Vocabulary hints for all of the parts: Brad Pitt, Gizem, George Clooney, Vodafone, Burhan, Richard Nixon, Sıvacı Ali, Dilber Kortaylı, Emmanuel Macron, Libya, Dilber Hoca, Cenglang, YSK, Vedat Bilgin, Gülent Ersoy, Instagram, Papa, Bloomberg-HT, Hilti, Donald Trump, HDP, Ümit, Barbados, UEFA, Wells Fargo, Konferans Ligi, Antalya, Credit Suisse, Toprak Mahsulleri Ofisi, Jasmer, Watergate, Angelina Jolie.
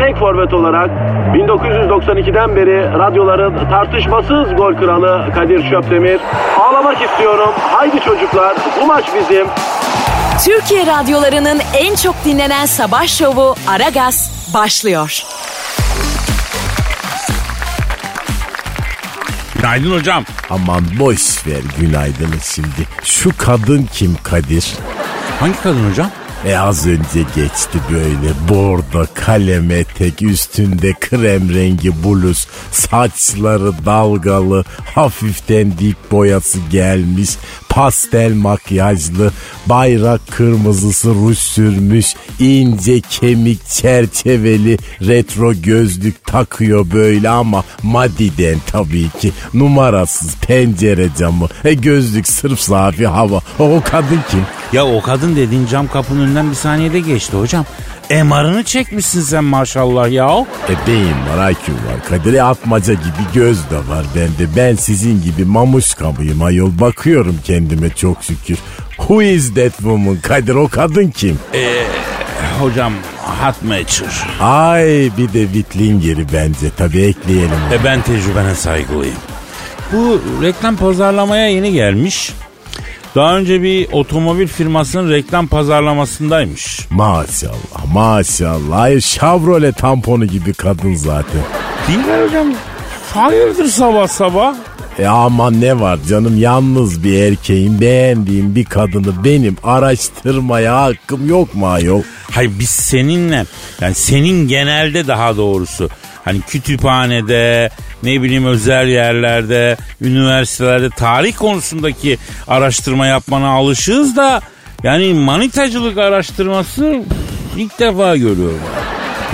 tek forvet olarak 1992'den beri radyoların tartışmasız gol kralı Kadir Şöpdemir. Ağlamak istiyorum. Haydi çocuklar, bu maç bizim. Türkiye radyolarının en çok dinlenen sabah şovu Aragaz başlıyor. Günaydın hocam. Aman boş ver günaydını şimdi. Şu kadın kim Kadir? Hangi kadın hocam? Az önce geçti böyle bordo kalem etek, üstünde krem rengi bluz, saçları dalgalı, hafiften dip boyası gelmiş, pastel makyajlı, bayrak kırmızısı ruj sürmüş, ince kemik çerçeveli, retro gözlük takıyor böyle ama madiden tabii ki, numarasız, pencere camı, gözlük sırf safi hava. O kadın kim? Ya o kadın dediğin cam kapının önünden bir saniyede geçti hocam. MR'ını çekmişsin sen maşallah ya. Beyin var, IQ var. Kadir'e atmaca gibi göz de var bende. Ben sizin gibi mamuşka mıyım ayol? Bakıyorum kendime çok şükür. Who is that woman? Kadir, o kadın kim? Hocam hot matcher. Ay bir de Whitlinger'i bence tabii ekleyelim. Ben tecrübene saygılıyım. Bu reklam pazarlamaya yeni gelmiş. Daha önce bir otomobil firmasının reklam pazarlamasındaymış. Maşallah maşallah. Hayır, Chevrolet tamponu gibi kadın zaten. Değil mi hocam? Hayırdır sabah sabah? Aman ne var canım, yalnız bir erkeğin beğendiğim bir kadını benim araştırmaya hakkım yok mu ayol? Hayır, biz seninle, yani senin genelde daha doğrusu, hani kütüphanede, ne bileyim özel yerlerde, üniversitelerde tarih konusundaki araştırma yapmana alışığız da yani manitacılık araştırması ilk defa görüyorum.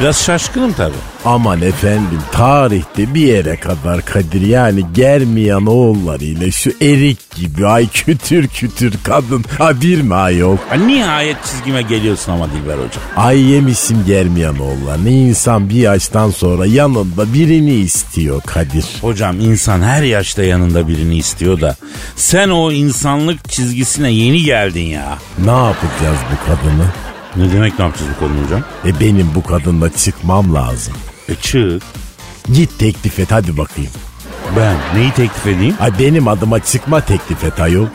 Biraz şaşkınım tabii. Aman efendim, tarihte bir yere kadar Kadir, yani Germiyanoğulları ile şu erik gibi ay kütür kütür kadın bir mi ayol? Nihayet çizgime geliyorsun ama Dilber hocam. Ay yemişim Germiyanoğulları. İnsan bir yaştan sonra yanında birini istiyor Kadir. Hocam insan her yaşta yanında birini istiyor da sen o insanlık çizgisine yeni geldin ya. Ne yapacağız bu kadını? Ne demek ne yapacağız bu kadın hocam? Benim bu kadınla çıkmam lazım. Çık. Git teklif et hadi bakayım. Ben neyi teklif edeyim? Benim adıma çıkma teklif et ayol.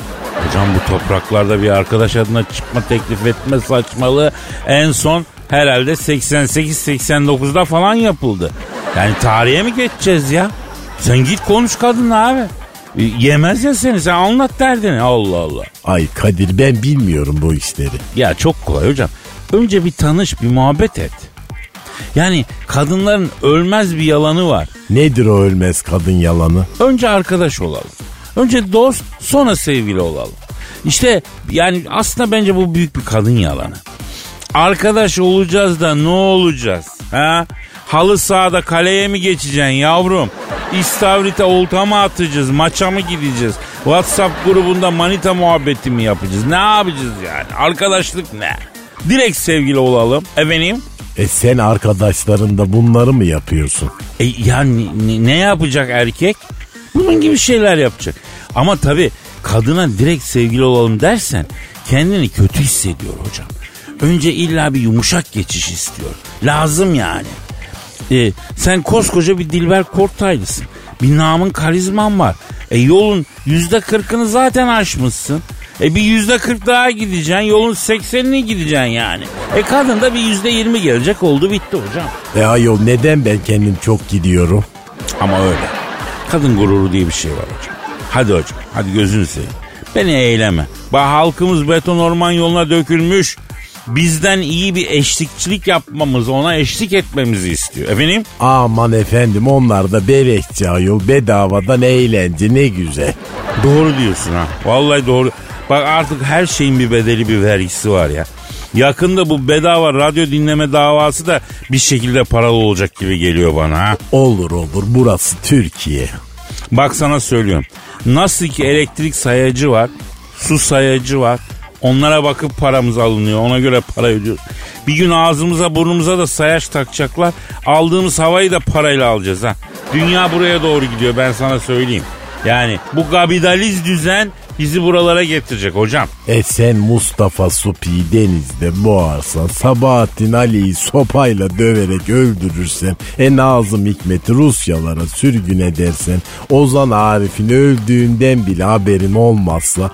Hocam bu topraklarda bir arkadaş adına çıkma teklif etme saçmalığı en son herhalde 88-89'da falan yapıldı. Yani tarihe mi geçeceğiz ya? Sen git konuş kadınla abi. Yemez ya seni, sen anlat derdini. Allah Allah. Ay Kadir, ben bilmiyorum bu işleri. Ya çok kolay hocam. Önce bir tanış, bir muhabbet et. Yani kadınların ölmez bir yalanı var. Nedir o ölmez kadın yalanı? Önce arkadaş olalım. Önce dost, sonra sevgili olalım. İşte yani aslında bence bu büyük bir kadın yalanı. Arkadaş olacağız da ne olacağız? Ha? Halı sahada kaleye mi geçeceksin yavrum? İstavrite olta mı atacağız? Maça mı gideceğiz? WhatsApp grubunda manita muhabbeti mi yapacağız? Ne yapacağız yani? Arkadaşlık ne? Direkt sevgili olalım. Efendim? Sen arkadaşlarında bunları mı yapıyorsun? Ne yapacak erkek? Bunun gibi şeyler yapacak. Ama tabii kadına direkt sevgili olalım dersen kendini kötü hissediyor hocam. Önce illa bir yumuşak geçiş istiyor. Lazım yani. Sen koskoca bir Dilber Kortaylısın. Bir namın, karizman var. Yolun %40'ını zaten aşmışsın. Bir %40 daha gideceksin. Yolun 80'ini gideceksin yani. Kadın da bir %20 gelecek, oldu bitti hocam. Ayol neden ben kendim çok gidiyorum? Ama öyle. Kadın gururu diye bir şey var hocam. Hadi hocam, hadi gözünü seveyim. Beni eyleme. Bak halkımız beton orman yoluna dökülmüş. bizden iyi bir eşlikçilik yapmamızı, ona eşlik etmemizi istiyor. Efendim? Aman efendim, onlar da bebekçi ayol, bedavadan eğlendi ne güzel. Doğru diyorsun ha. Vallahi doğru. Bak artık her şeyin bir bedeli, bir vergisi var ya. Yakında bu bedava radyo dinleme davası da bir şekilde paralı olacak gibi geliyor bana ha. Olur burası Türkiye. Bak sana söylüyorum. Nasıl ki elektrik sayacı var, su sayacı var. Onlara bakıp paramız alınıyor. Ona göre para ödüyoruz. Bir gün ağzımıza burnumuza da sayaç takacaklar. Aldığımız havayı da parayla alacağız ha. Dünya buraya doğru gidiyor, ben sana söyleyeyim. Yani bu kapitalist düzen bizi buralara getirecek hocam. Sen Mustafa Supi'yi denizde boğarsan, Sabahattin Ali'yi sopayla döverek öldürürsen, Nazım Hikmet'i Rusyalara sürgün edersen, Ozan Arif'in öldüğünden bile haberin olmazsa,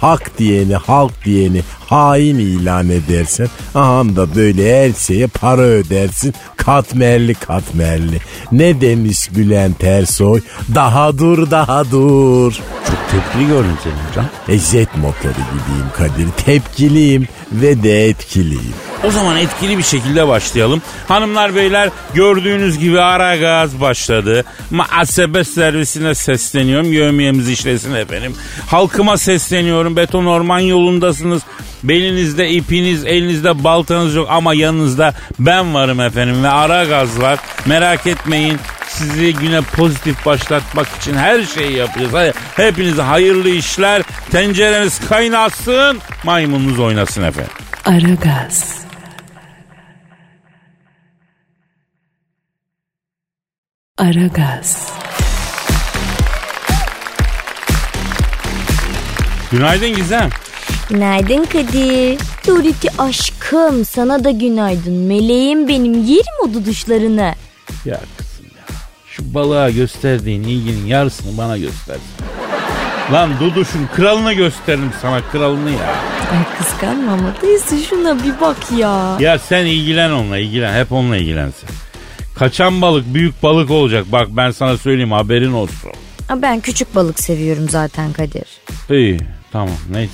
hak diyeni, halk diyeni hain ilan edersen, aha da böyle her şeye para ödersin katmerli. Ne demiş Gülent Ersoy? Daha dur. Çok tepkili gördüm seni hocam. Jet motoru gibiyim Kadir. Tepkiliyim ve de etkiliyim. O zaman etkili bir şekilde başlayalım. Hanımlar beyler, gördüğünüz gibi Aragaz başladı. Muhasebe servisine sesleniyorum. Yövmiyemiz işlesin efendim. Halkıma sesleniyorum. Beton orman yolundasınız. Belinizde ipiniz, elinizde baltanız yok ama yanınızda ben varım efendim ve Aragaz var. Merak etmeyin, sizi güne pozitif başlatmak için her şeyi yapacağız. Hadi hepinize hayırlı işler, tencereniz kaynasın, maymununuz oynasın efendim. Aragaz. Aragaz. Günaydın Gizem. Günaydın Kadir. Dur ki aşkım, sana da günaydın. Meleğim benim, yerim o duduşlarını. Ya kızım ya, şu balığa gösterdiğin ilginin yarısını bana göster. Lan duduşun kralını gösteririm sana, kralını ya. Ay kıskanma ama değilse şuna bir bak ya. Ya sen ilgilen onunla, ilgilen, hep onunla ilgilensin. Kaçan balık büyük balık olacak, bak ben sana söyleyeyim, haberin olsun. Ben küçük balık seviyorum zaten Kadir. İyi tamam, neyse.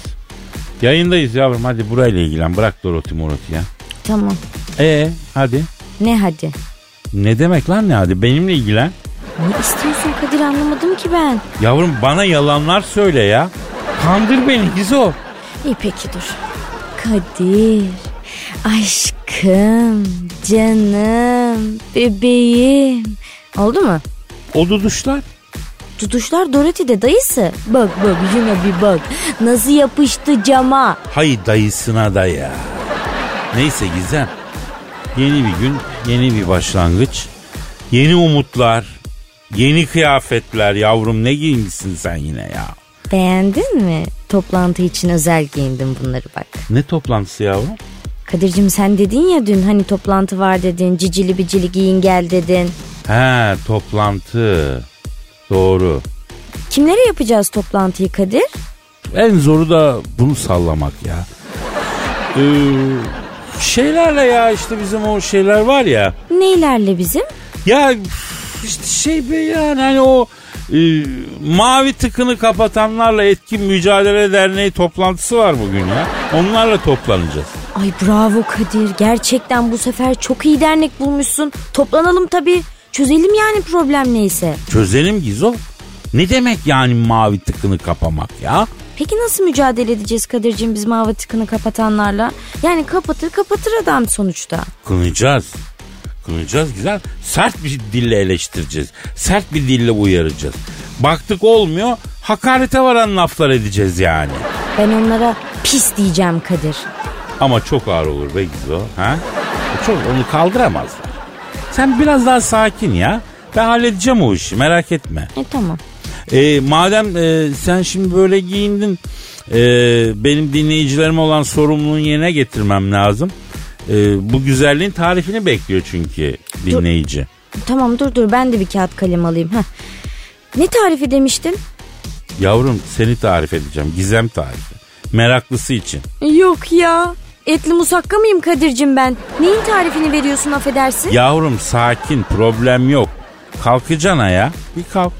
Yayındayız yavrum, hadi burayla ilgilen, bırak Dorothy Morothy ya. Tamam. Hadi. Ne hadi? Ne demek lan ne hadi, benimle ilgilen. Ne istiyorsun Kadir, anlamadım ki ben. Yavrum bana yalanlar söyle ya. Kandır beni Gizo. İyi peki dur. Kadir, aşkım, canım, bebeğim. Oldu mu? O duduşlar. Tutuşlar Dorothy'de dayısı. Bak yine bir bak. Nasıl yapıştı cama. Hay dayısına da ya. Neyse Gizem. Yeni bir gün, yeni bir başlangıç. Yeni umutlar. Yeni kıyafetler. Yavrum ne giymişsin sen yine ya. Beğendin mi? Toplantı için özel giyindim bunları bak. Ne toplantısı yavrum? Kadir'cim sen dedin ya dün, hani toplantı var dedin. Cicili bicili giyin gel dedin. He toplantı. Doğru. Kimlere yapacağız toplantıyı Kadir? En zoru da bunu sallamak ya. Şeylerle ya, işte bizim o şeyler var ya. Neylerle bizim? Ya işte şey be yani hani o mavi tıkını kapatanlarla Etkin Mücadele Derneği toplantısı var bugün ya. Onlarla toplanacağız. Ay bravo Kadir, gerçekten bu sefer çok iyi dernek bulmuşsun. Toplanalım tabii. Çözelim yani problem neyse. Çözelim Gizo. Ne demek yani mavi tıkını kapamak ya? Peki nasıl mücadele edeceğiz Kadir'cim biz mavi tıkını kapatanlarla? Yani kapatır adam sonuçta. Kınacağız güzel. Sert bir dille eleştireceğiz. Sert bir dille uyaracağız. Baktık olmuyor, hakarete varan laflar edeceğiz yani. Ben onlara pis diyeceğim Kadir. Ama çok ağır olur be Gizo. Ha? Çok, onu kaldıramazlar. Sen biraz daha sakin ya. Ben halledeceğim o işi, merak etme. Tamam. Madem sen şimdi böyle giyindin, benim dinleyicilerime olan sorumluluğun yerine getirmem lazım. Bu güzelliğin tarifini bekliyor çünkü dinleyici. Dur. Tamam dur ben de bir kağıt kalem alayım. Heh. Ne tarifi demiştim? Yavrum seni tarif edeceğim, Gizem tarifi. Meraklısı için. Yok ya. Etli musakka mıyım Kadir'cim ben? Neyin tarifini veriyorsun affedersin? Yavrum sakin, problem yok. Kalkacaksın ayağa.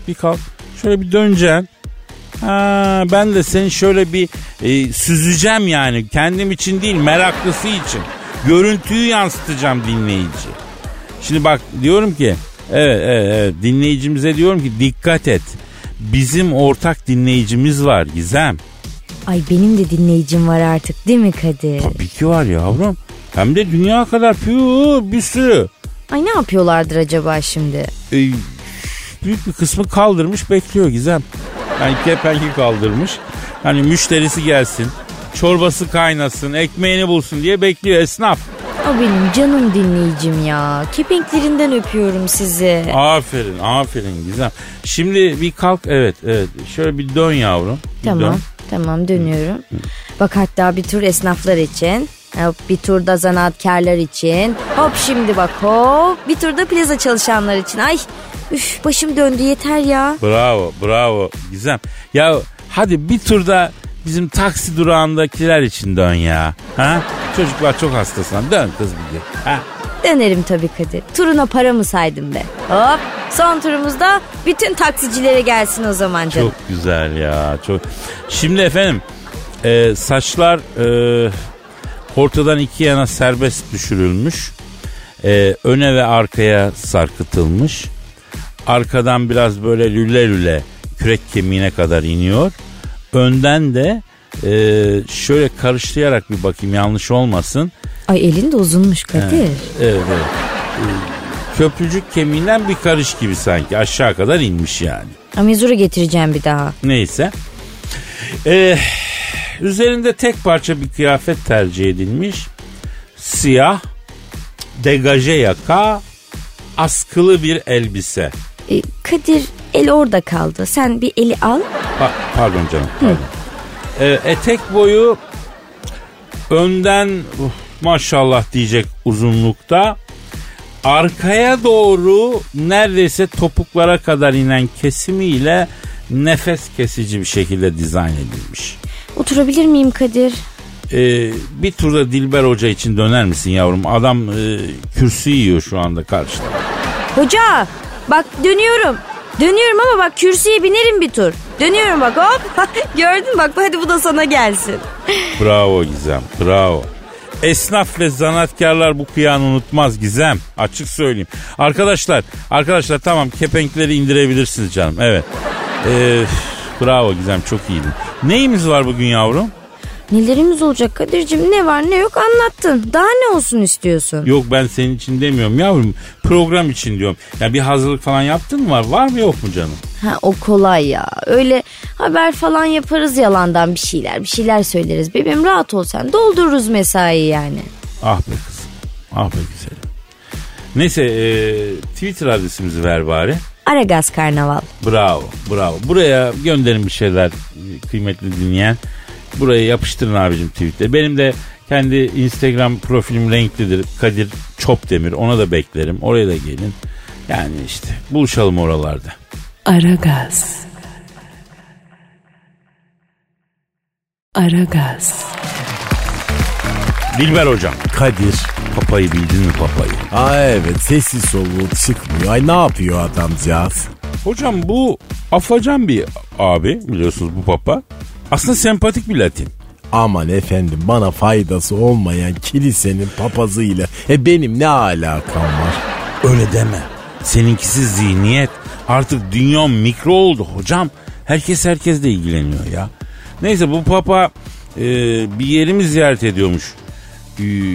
Bir kalk. Şöyle bir döneceksin. Ha, ben de seni şöyle bir süzeceğim yani. Kendim için değil, meraklısı için. Görüntüyü yansıtacağım dinleyici. Şimdi bak diyorum ki evet, dinleyicimize diyorum ki dikkat et. Bizim ortak dinleyicimiz var Gizem. Ay benim de dinleyicim var artık değil mi Kadir? Tabii ki var yavrum. Hem de dünya kadar bir sürü. Ay ne yapıyorlardır acaba şimdi? Büyük bir kısmı kaldırmış bekliyor Gizem. Yani kepengi kaldırmış. Hani müşterisi gelsin, çorbası kaynasın, ekmeğini bulsun diye bekliyor esnaf. O benim canım dinleyicim ya. Kepenklerinden öpüyorum sizi. Aferin, aferin Gizem. Şimdi bir kalk, evet. Şöyle bir dön yavrum. Tamam, dönüyorum. Bak hatta bir tur esnaflar için. Hop bir turda zanaatkarlar için. Hop şimdi bak hop. Bir turda plaza çalışanlar için. Ay üf başım döndü yeter ya. Bravo Gizem. Ya hadi bir turda bizim taksi durağındakiler için dön ya. Ha? Çocuklar çok hastasın. Dön kız bir gün. Dönerim tabii Kadir. Turuna para mı saydım be? Hop son turumuzda bütün taksicilere gelsin o zaman canım. Çok güzel ya. Çok. Şimdi efendim saçlar... Ortadan iki yana serbest düşürülmüş. Öne ve arkaya sarkıtılmış. Arkadan biraz böyle lüle kürek kemiğine kadar iniyor. Önden de şöyle karıştırarak bir bakayım yanlış olmasın. Ay elin de uzunmuş Kadir. Evet. Köprücük kemiğinden bir karış gibi sanki aşağı kadar inmiş yani. Amizuru getireceğim bir daha. Neyse. Üzerinde tek parça bir kıyafet tercih edilmiş. Siyah, degaje yaka, askılı bir elbise. Kadir, el orada kaldı. Sen bir eli al. Pardon canım, pardon. Etek boyu önden maşallah diyecek uzunlukta. Arkaya doğru neredeyse topuklara kadar inen kesimiyle nefes kesici bir şekilde dizayn edilmiş. Oturabilir miyim Kadir? Bir turda Dilber Hoca için döner misin yavrum? Adam kürsü yiyor şu anda karşıda. Hoca bak dönüyorum ama bak kürsüye binerim bir tur. Dönüyorum bak hop. Gördün bak hadi bu da sana gelsin. Bravo Gizem, bravo. Esnaf ve zanaatkarlar bu kıyanı unutmaz Gizem. Açık söyleyeyim. Arkadaşlar tamam kepenkleri indirebilirsiniz canım. Evet. Bravo Gizem çok iyiydi. Neyimiz var bugün yavrum? Nelerimiz olacak Kadir'cim, ne var ne yok anlattın. Daha ne olsun istiyorsun? Yok ben senin için demiyorum yavrum. Program için diyorum. Ya bir hazırlık falan yaptın mı? Var mı yok mu canım? Ha o kolay ya. Öyle haber falan yaparız yalandan bir şeyler söyleriz. Bebeğim rahat ol sen. Doldururuz mesai yani. Ah be kızım. Ah be güzelim. Neyse Twitter adresimizi ver bari. Aragaz Karnaval. Bravo. Buraya gönderin bir şeyler kıymetli dinleyen. Buraya yapıştırın abicim tweet'te. Benim de kendi Instagram profilim renklidir. Kadir Şöpdemir. Ona da beklerim. Oraya da gelin. Yani işte buluşalım oralarda. Aragaz. Dilber hocam. Kadir. Papa'yı bildin mi Papa'yı? Evet sessiz soluğu çıkmıyor. Ay ne yapıyor adamcağız? Hocam bu afacan bir abi biliyorsunuz bu Papa. Aslında sempatik bir Latin. Aman efendim bana faydası olmayan kilisenin papazıyla benim ne alakam var? Öyle deme. Seninkisi zihniyet. Artık dünya mikro oldu hocam. Herkesle ilgileniyor ya. Neyse bu Papa bir yeri mi ziyaret ediyormuş?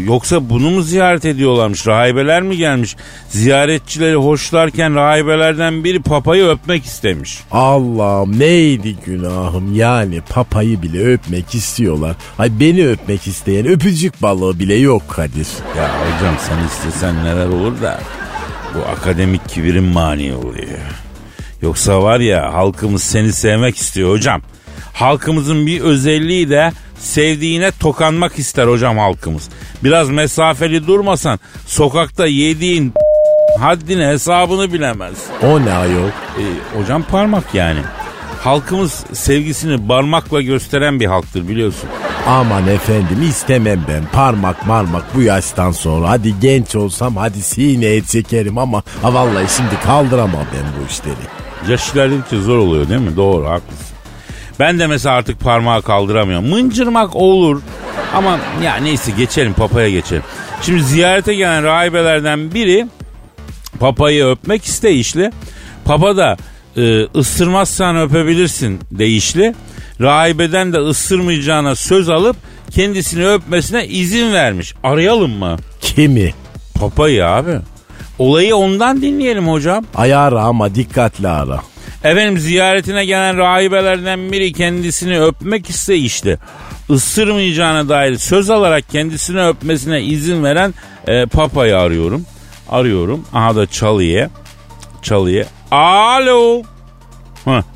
Yoksa bunu mu ziyaret ediyorlarmış? Rahibeler mi gelmiş? Ziyaretçileri hoşlarken rahibelerden biri papayı öpmek istemiş. Allah'ım neydi günahım? Yani papayı bile öpmek istiyorlar. Ay beni öpmek isteyen öpücük balığı bile yok Kadir. Ya hocam sen istesen neler olur da bu akademik kibirin mani oluyor. Yoksa var ya halkımız seni sevmek istiyor hocam. Halkımızın bir özelliği de sevdiğine tokanmak ister hocam halkımız. Biraz mesafeli durmasan sokakta yediğin haddini hesabını bilemez. O ne ayol? Hocam parmak yani. Halkımız sevgisini parmakla gösteren bir halktır biliyorsun. Aman efendim istemem ben parmak bu yaştan sonra. Hadi genç olsam hadi sineye çekerim ama vallahi şimdi kaldıramam ben bu işleri. Yaşlılar dedikçe zor oluyor değil mi? Doğru haklısın. Ben de mesela artık parmağı kaldıramıyorum. Mıncırmak olur ama ya neyse, geçelim Papa'ya geçelim. Şimdi ziyarete gelen rahibelerden biri Papa'yı öpmek isteyişli. Papa da ısırmazsan öpebilirsin deyişli. Rahibeden de ısırmayacağına söz alıp kendisini öpmesine izin vermiş. Arayalım mı? Kimi? Papa'yı abi. Olayı ondan dinleyelim hocam. Ayara ama dikkatli ara. Efendim ziyaretine gelen rahibelerden biri kendisini öpmek isteyişti. Isırmayacağına dair söz alarak kendisini öpmesine izin veren Papa'yı arıyorum. Aha da çalıya. Alo.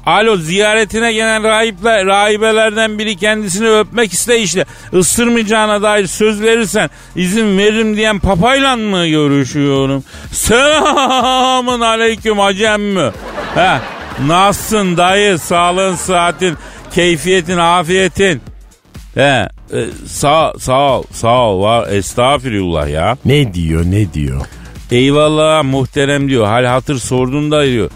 Alo, ziyaretine gelen rahibelerden biri kendisini öpmek isteyişle ısırmayacağına dair söz verirsen izin veririm diyen Papa'yla mı görüşüyorum? Selamun aleyküm hacem mi? Nasılsın dayı? Sağlığın, sıhhatin, keyfiyetin, afiyetin. Sağ ol. Var, estağfirullah ya. Ne diyor? Eyvallah muhterem diyor. Hal hatır sorduğunda diyor.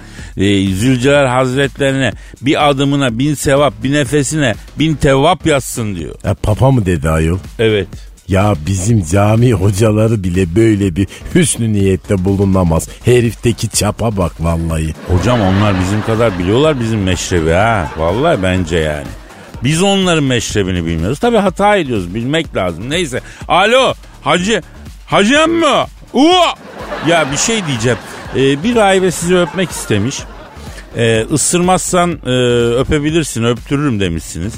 Zülcelal Hazretlerine bir adımına 1000 sevap, bir nefesine 1000 tevap yazsın diyor. Papa mı dedi ayol? Evet. Ya bizim cami hocaları bile böyle bir hüsnü niyette bulunamaz. Herifteki çapa bak vallahi. Hocam onlar bizim kadar biliyorlar bizim meşrebi ha. Vallahi bence yani. Biz onların meşrebini bilmiyoruz. Tabii hata ediyoruz, bilmek lazım. Neyse. Alo hacem mi? Ya bir şey diyeceğim. Bir rahibe sizi öpmek istemiş. Isırmazsan öpebilirsin, öptürürüm demişsiniz.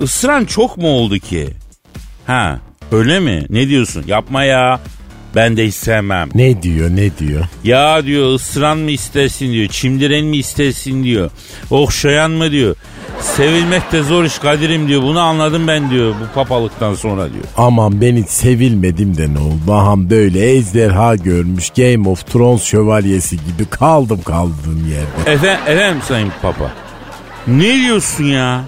Isıran çok mu oldu ki? Ha, öyle mi? Ne diyorsun? Yapma ya. Ben de istemem. Ne diyor? Ya diyor ısıran mı istersin diyor. Çimdiren mi istersin diyor. Okşayan mı diyor. Sevilmek de zor iş Kadir'im diyor. Bunu anladım ben diyor bu papalıktan sonra diyor. Aman ben hiç sevilmedim de ne oldu? Aham böyle ejderha görmüş Game of Thrones şövalyesi gibi kaldım kaldığım yerde. Efendim sayın Papa. Ne diyorsun ya?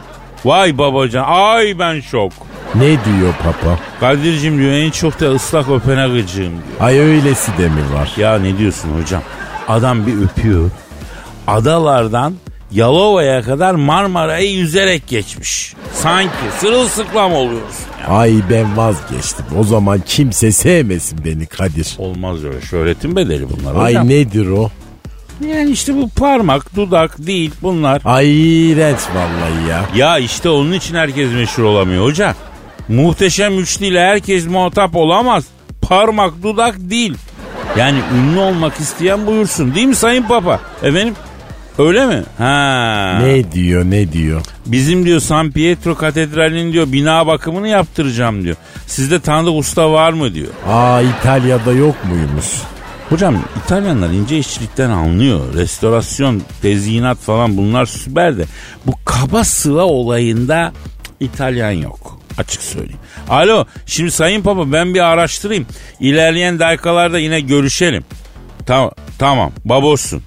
Vay babacan. Ay ben şok. Ne diyor Papa? Kadir'cim diyor en çok da ıslak öpene gıcığım diyor. Ay öylesi de mi var? Ya ne diyorsun hocam? Adam bir öpüyor. Adalardan Yalova'ya kadar Marmara'yı yüzerek geçmiş. Sanki sırılsıklam oluyoruz. Yani. Ay ben vazgeçtim. O zaman kimse sevmesin beni Kadir. Olmaz öyle. Şöhretin bedeli bunlar. Ay hocam. Nedir o? Yani işte bu parmak, dudak, dil bunlar. Ay iğrenç vallahi ya. Ya işte onun için herkes meşhur olamıyor hocam. Muhteşem üçlüyle herkes muhatap olamaz. Parmak, dudak, dil. Yani ünlü olmak isteyen buyursun. Değil mi sayın Papa? Efendim? Öyle mi? Ha. Ne diyor? Bizim diyor San Pietro Katedrali'nin diyor bina bakımını yaptıracağım diyor. Sizde tanıdık usta var mı diyor. Aa İtalya'da yok muymuş? Hocam İtalyanlar ince işçilikten anlıyor. Restorasyon, tezyinat falan bunlar süper de. Bu kaba sıva olayında İtalyan yok. Açık söyleyeyim. Alo, şimdi sayın Papa ben bir araştırayım. İlerleyen dakikalarda yine görüşelim. Tamam. Babossun.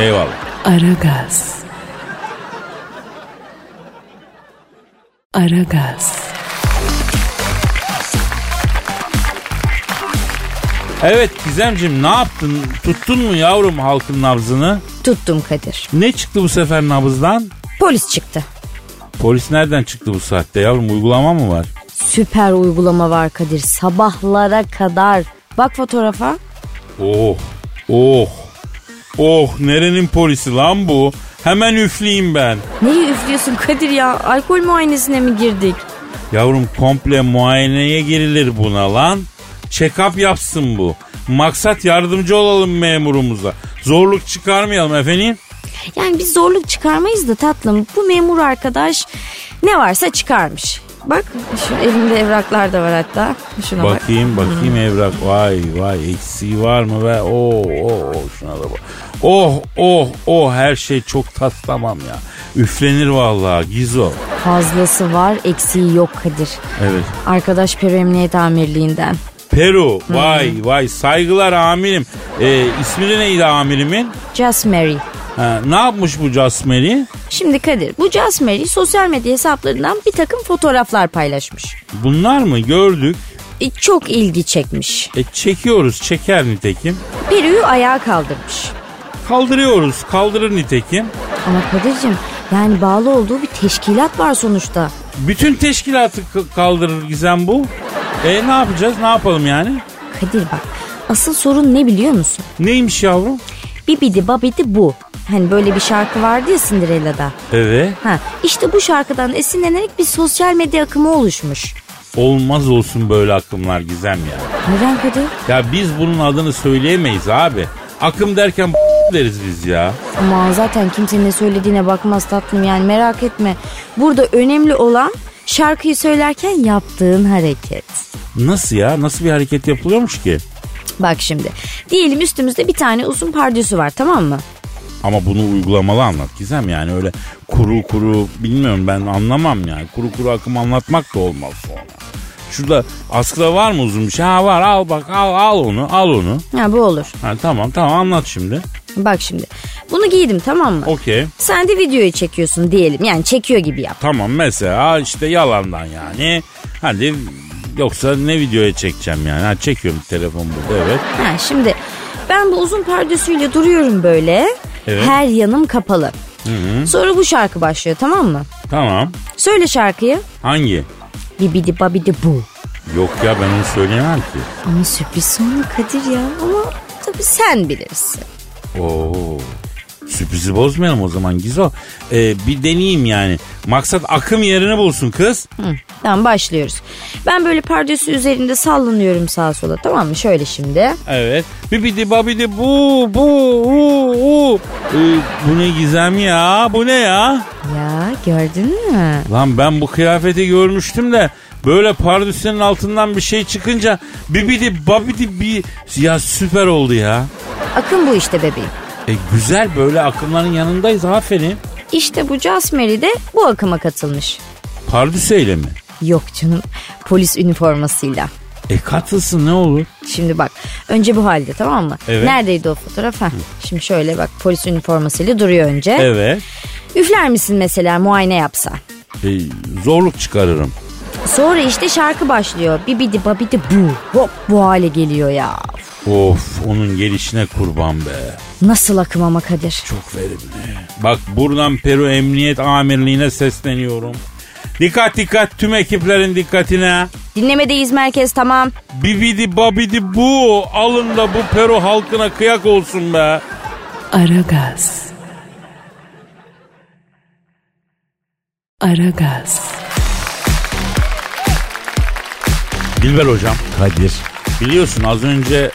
Eyvallah. Aragaz. Evet Gizemciğim, ne yaptın? Tuttun mu yavrum halkın nabzını? Tuttum Kadir. Ne çıktı bu sefer nabızdan? Polis çıktı. Polis nereden çıktı bu saatte yavrum? Uygulama mı var? Süper uygulama var Kadir. Sabahlara kadar. Bak fotoğrafa. Oh nerenin polisi lan bu? Hemen üfleyeyim ben. Neyi üflüyorsun Kadir ya? Alkol muayenesine mi girdik? Yavrum komple muayeneye girilir buna lan. Check-up yapsın bu. Maksat yardımcı olalım memurumuza. Zorluk çıkarmayalım efendim. Yani biz zorluk çıkarmayız da tatlım. Bu memur arkadaş ne varsa çıkarmış. Bak şu elimde evraklar da var hatta. Şuna bakayım evrak. Vay eksiği var mı be? Şuna da bak. Oh her şey çok tat tamam ya. Üflenir vallahi Gizo. Fazlası var eksiği yok Kadir. Evet. Arkadaş Peru Emniyet Amirliği'nden. Peru. Vay saygılar amirim. İsmini neydi amirimin? Jasmer. Ne yapmış bu Jasmer'i? Şimdi Kadir bu Jasmer'i sosyal medya hesaplarından bir takım fotoğraflar paylaşmış. Bunlar mı gördük? Çok ilgi çekmiş. Çekiyoruz çeker nitekim. Peru'yu ayağa kaldırmış. Kaldırıyoruz kaldırır nitekim. Ama Kadir'cim Yani bağlı olduğu bir teşkilat var sonuçta. Bütün teşkilatı kaldırır Gizem bu. Ne yapacağız? Ne yapalım yani? Kadir bak, asıl sorun ne biliyor musun? Neymiş yavrum? Bibidi babidi bu. Hani böyle bir şarkı vardı ya Cinderella'da. Evet. Ha, işte bu şarkıdan esinlenerek bir sosyal medya akımı oluşmuş. Olmaz olsun böyle akımlar Gizem ya. Neden Kadir? Ya biz bunun adını söyleyemeyiz abi. Akım derken deriz biz ya. Ama zaten kimsenin ne söylediğine bakmaz tatlım, yani merak etme. Burada önemli olan şarkıyı söylerken yaptığın hareket. Nasıl ya? Nasıl bir hareket yapılıyormuş ki? Bak şimdi. Diyelim üstümüzde bir tane uzun pardesü var, tamam mı? Ama bunu uygulamalı anlat Gizem, yani öyle kuru bilmiyorum, ben anlamam yani. Kuru akım anlatmak da olmaz sonra. Şurada askıda var mı uzun bir şey? Ha var, al bak, al onu. Ha bu olur. Ha tamam anlat şimdi. Bak şimdi bunu giydim, tamam mı? Okey. Sen de videoyu çekiyorsun diyelim, yani çekiyor gibi yap. Tamam, mesela işte yalandan yani. Hadi yoksa ne videoya çekeceğim yani? Ha, çekiyorum telefonu burada, evet. Ha şimdi ben bu uzun pardesüyle duruyorum böyle. Evet. Her yanım kapalı. Hı-hı. Sonra bu şarkı başlıyor, tamam mı? Tamam. Söyle şarkıyı. Hangi? Bibidi babidi bu. Yok ya, ben onu söyleyemem ki. Ama sürpriz sonu Kadir ya. Ama tabii sen bilirsin. Oo, sürprizi bozmayalım o zaman Gizo. Bir deneyeyim yani. Maksat akım yerini bulsun kız. Hı, tamam, başlıyoruz. Ben böyle pardesü üzerinde sallanıyorum sağa sola, tamam mı? Şöyle şimdi. Evet. Bibidi babidi bu. Bu ne Gizem ya? Bu ne ya? Ya gördün mü? Lan ben bu kıyafeti görmüştüm de böyle pardesünün altından bir şey çıkınca bibidi babidi bi... Ya süper oldu ya. Akım bu işte bebeğim. Güzel, böyle akımların yanındayız, aferin. İşte bu Jasmer'i de bu akıma katılmış. Pardüseyle mi? Yok canım, polis üniformasıyla. Katılsın ne olur? Şimdi bak, önce bu halde, tamam mı? Evet. Neredeydi o fotoğraf? Ha. Şimdi şöyle bak, polis üniformasıyla duruyor önce. Evet. Üfler misin mesela, muayene yapsa? Zorluk çıkarırım. Sonra işte şarkı başlıyor. Bibidi babidi bu. Hop, bu hale geliyor ya. Of, onun gelişine kurban be. Nasıl akım ama Kadir? Çok verimli. Bak, buradan Peru Emniyet Amirliği'ne sesleniyorum. Dikkat tüm ekiplerin dikkatine. Dinlemedeyiz merkez, tamam. Bibidi babidi bu. Alın da bu Peru halkına kıyak olsun be. Aragaz. Dilber hocam. Kadir. Biliyorsun az önce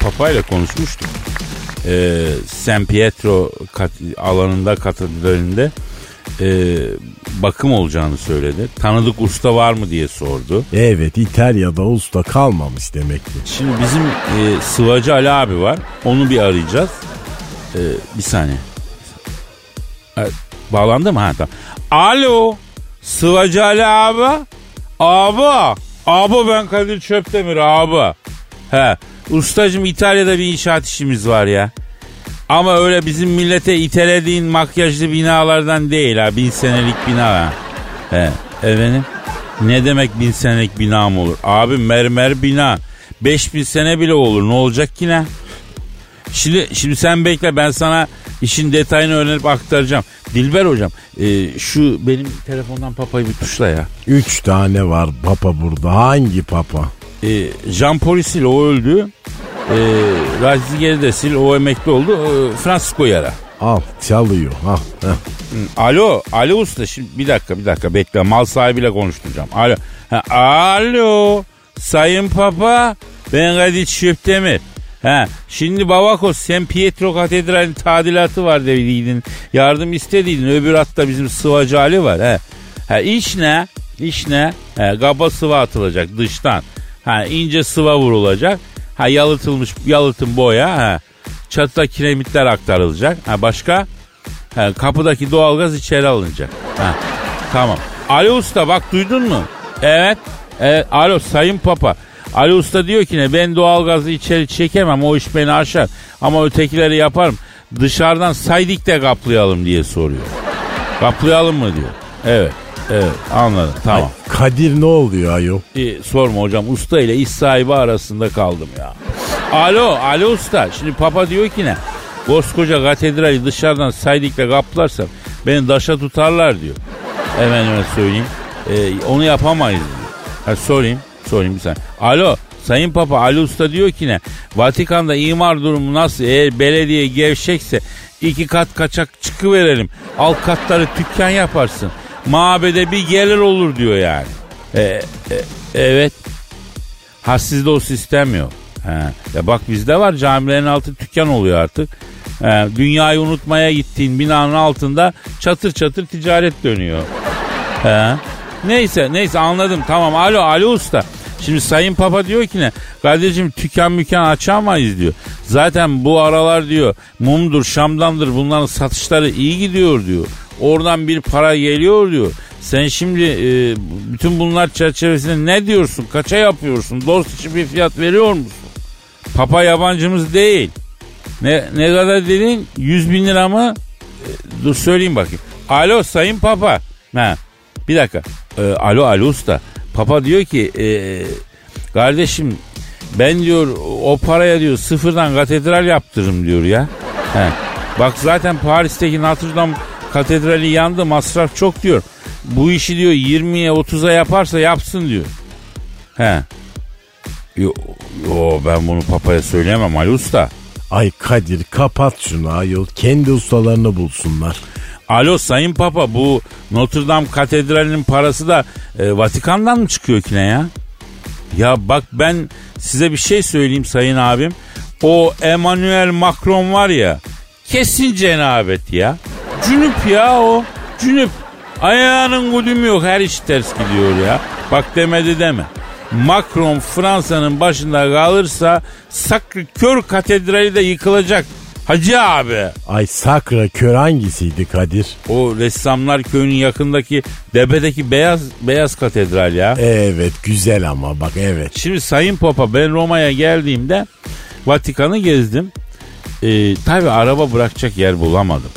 Papa ile konuşmuştuk. San Pietro alanında, katedralinde bakım olacağını söyledi. Tanıdık usta var mı diye sordu. Evet, İtalya'da usta kalmamış demek ki. Şimdi bizim Sıvacı Ali abi var. Onu bir arayacağız. Bir saniye. Bağlandı mı? Ha tamam. Alo, Sıvacı Ali abi. Abi ben Kadir Şöpdemir abi. He, ustacım İtalya'da bir inşaat işimiz var ya. Ama öyle bizim millete itelediğin makyajlı binalardan değil ha. 1000 senelik bina ha. He, efendim? Ne demek 1000 senelik bina mı olur? Abi mermer bina. 5000 sene bile olur. Ne olacak ki ne? Şimdi sen bekle, ben sana işin detayını öğrenip aktaracağım. Dilber hocam, şu benim telefondan Papa'yı bir tuşla ya. 3 tane var Papa burada. Hangi Papa? Jean Paul'i sil, o öldü. Raziger'i de sil, o emekli oldu. Francisco'yu ara. Al, çalıyor. Al. Alo usta, şimdi bir dakika bekle. Mal sahibiyle konuşturacağım. Alo, sayın Papa, ben Kadir Şöpdemir. Şimdi Bavako San Pietro Katedrali'nin tadilatı var dediydin. Yardım istediydin. Öbür hatta bizim Sıvacı Ali var. İş ne? Kaba sıva atılacak dıştan. İnce sıva vurulacak. Yalıtım boya. Çatıda kiremitler aktarılacak. Başka? Kapıdaki doğalgaz içeri alınacak. Tamam. Alo usta, bak duydun mu? Evet. Alo sayın Papa. Ali Usta diyor ki ben doğalgazı içeri çekemem, o iş beni aşar, ama ötekileri yaparım, dışarıdan saydık da kaplayalım diye soruyor. Kaplayalım mı diyor. Evet anladım, tamam. Ay, Kadir ne oluyor ayol? Sorma hocam, usta ile iş sahibi arasında kaldım ya. Alo usta, şimdi Papa diyor ki koskoca katedrali dışarıdan saydık da kaplarsak beni daşa tutarlar diyor. Efendim söyleyeyim. Onu yapamayız diyor. Ha, sorayım bir saniye. Alo. Sayın Papa Ali Usta diyor ki ne? Vatikan'da imar durumu nasıl? Eğer belediye gevşekse 2 kat kaçak çıkıverelim. Alt katları dükkan yaparsın. Mabede bir gelir olur diyor yani. Evet. Ha sizde o sistem yok. Ya bak bizde var, camilerin altı dükkan oluyor artık. Dünyayı unutmaya gittiğin binanın altında çatır çatır ticaret dönüyor. Neyse anladım, tamam. Alo Ali Usta. Şimdi Sayın Papa diyor ki ne? Kardeşim dükkan açamayız diyor. Zaten bu aralar diyor mumdur, şamdandır, bunların satışları iyi gidiyor diyor. Oradan bir para geliyor diyor. Sen şimdi bütün bunlar çerçevesinde ne diyorsun? Kaça yapıyorsun? Dost için bir fiyat veriyor musun? Papa yabancımız değil. Ne kadar dedin? 100.000 lira mı? Dur söyleyeyim bakayım. Alo Sayın Papa. Bir dakika. Alo Ali Usta. Papa diyor ki kardeşim ben diyor o paraya diyor sıfırdan katedral yaptırırım diyor ya. Bak zaten Paris'teki Notre Dame katedrali yandı, masraf çok diyor. Bu işi diyor 20'ye 30'a yaparsa yapsın diyor. Yo, ben bunu Papa'ya söyleyemem Ali Usta. Ay Kadir kapat şunu ayol, kendi ustalarını bulsunlar. Alo Sayın Papa, bu Notre Dame katedralinin parası da Vatikan'dan mı çıkıyor ki ne ya? Ya bak ben size bir şey söyleyeyim Sayın abim. O Emmanuel Macron var ya, kesin cenabet ya. Cünüp ya o. Ayağının güdümü yok, her iş ters gidiyor ya. Bak demedi deme. Macron Fransa'nın başında kalırsa Sacré-Cœur katedrali de yıkılacak. Hacı abi. Ay Sacré-Cœur hangisiydi Kadir? O ressamlar köyünün yakındaki debedeki beyaz katedral ya. Evet güzel ama bak evet. Şimdi Sayın Papa ben Roma'ya geldiğimde Vatikan'ı gezdim. Tabii araba bırakacak yer bulamadım.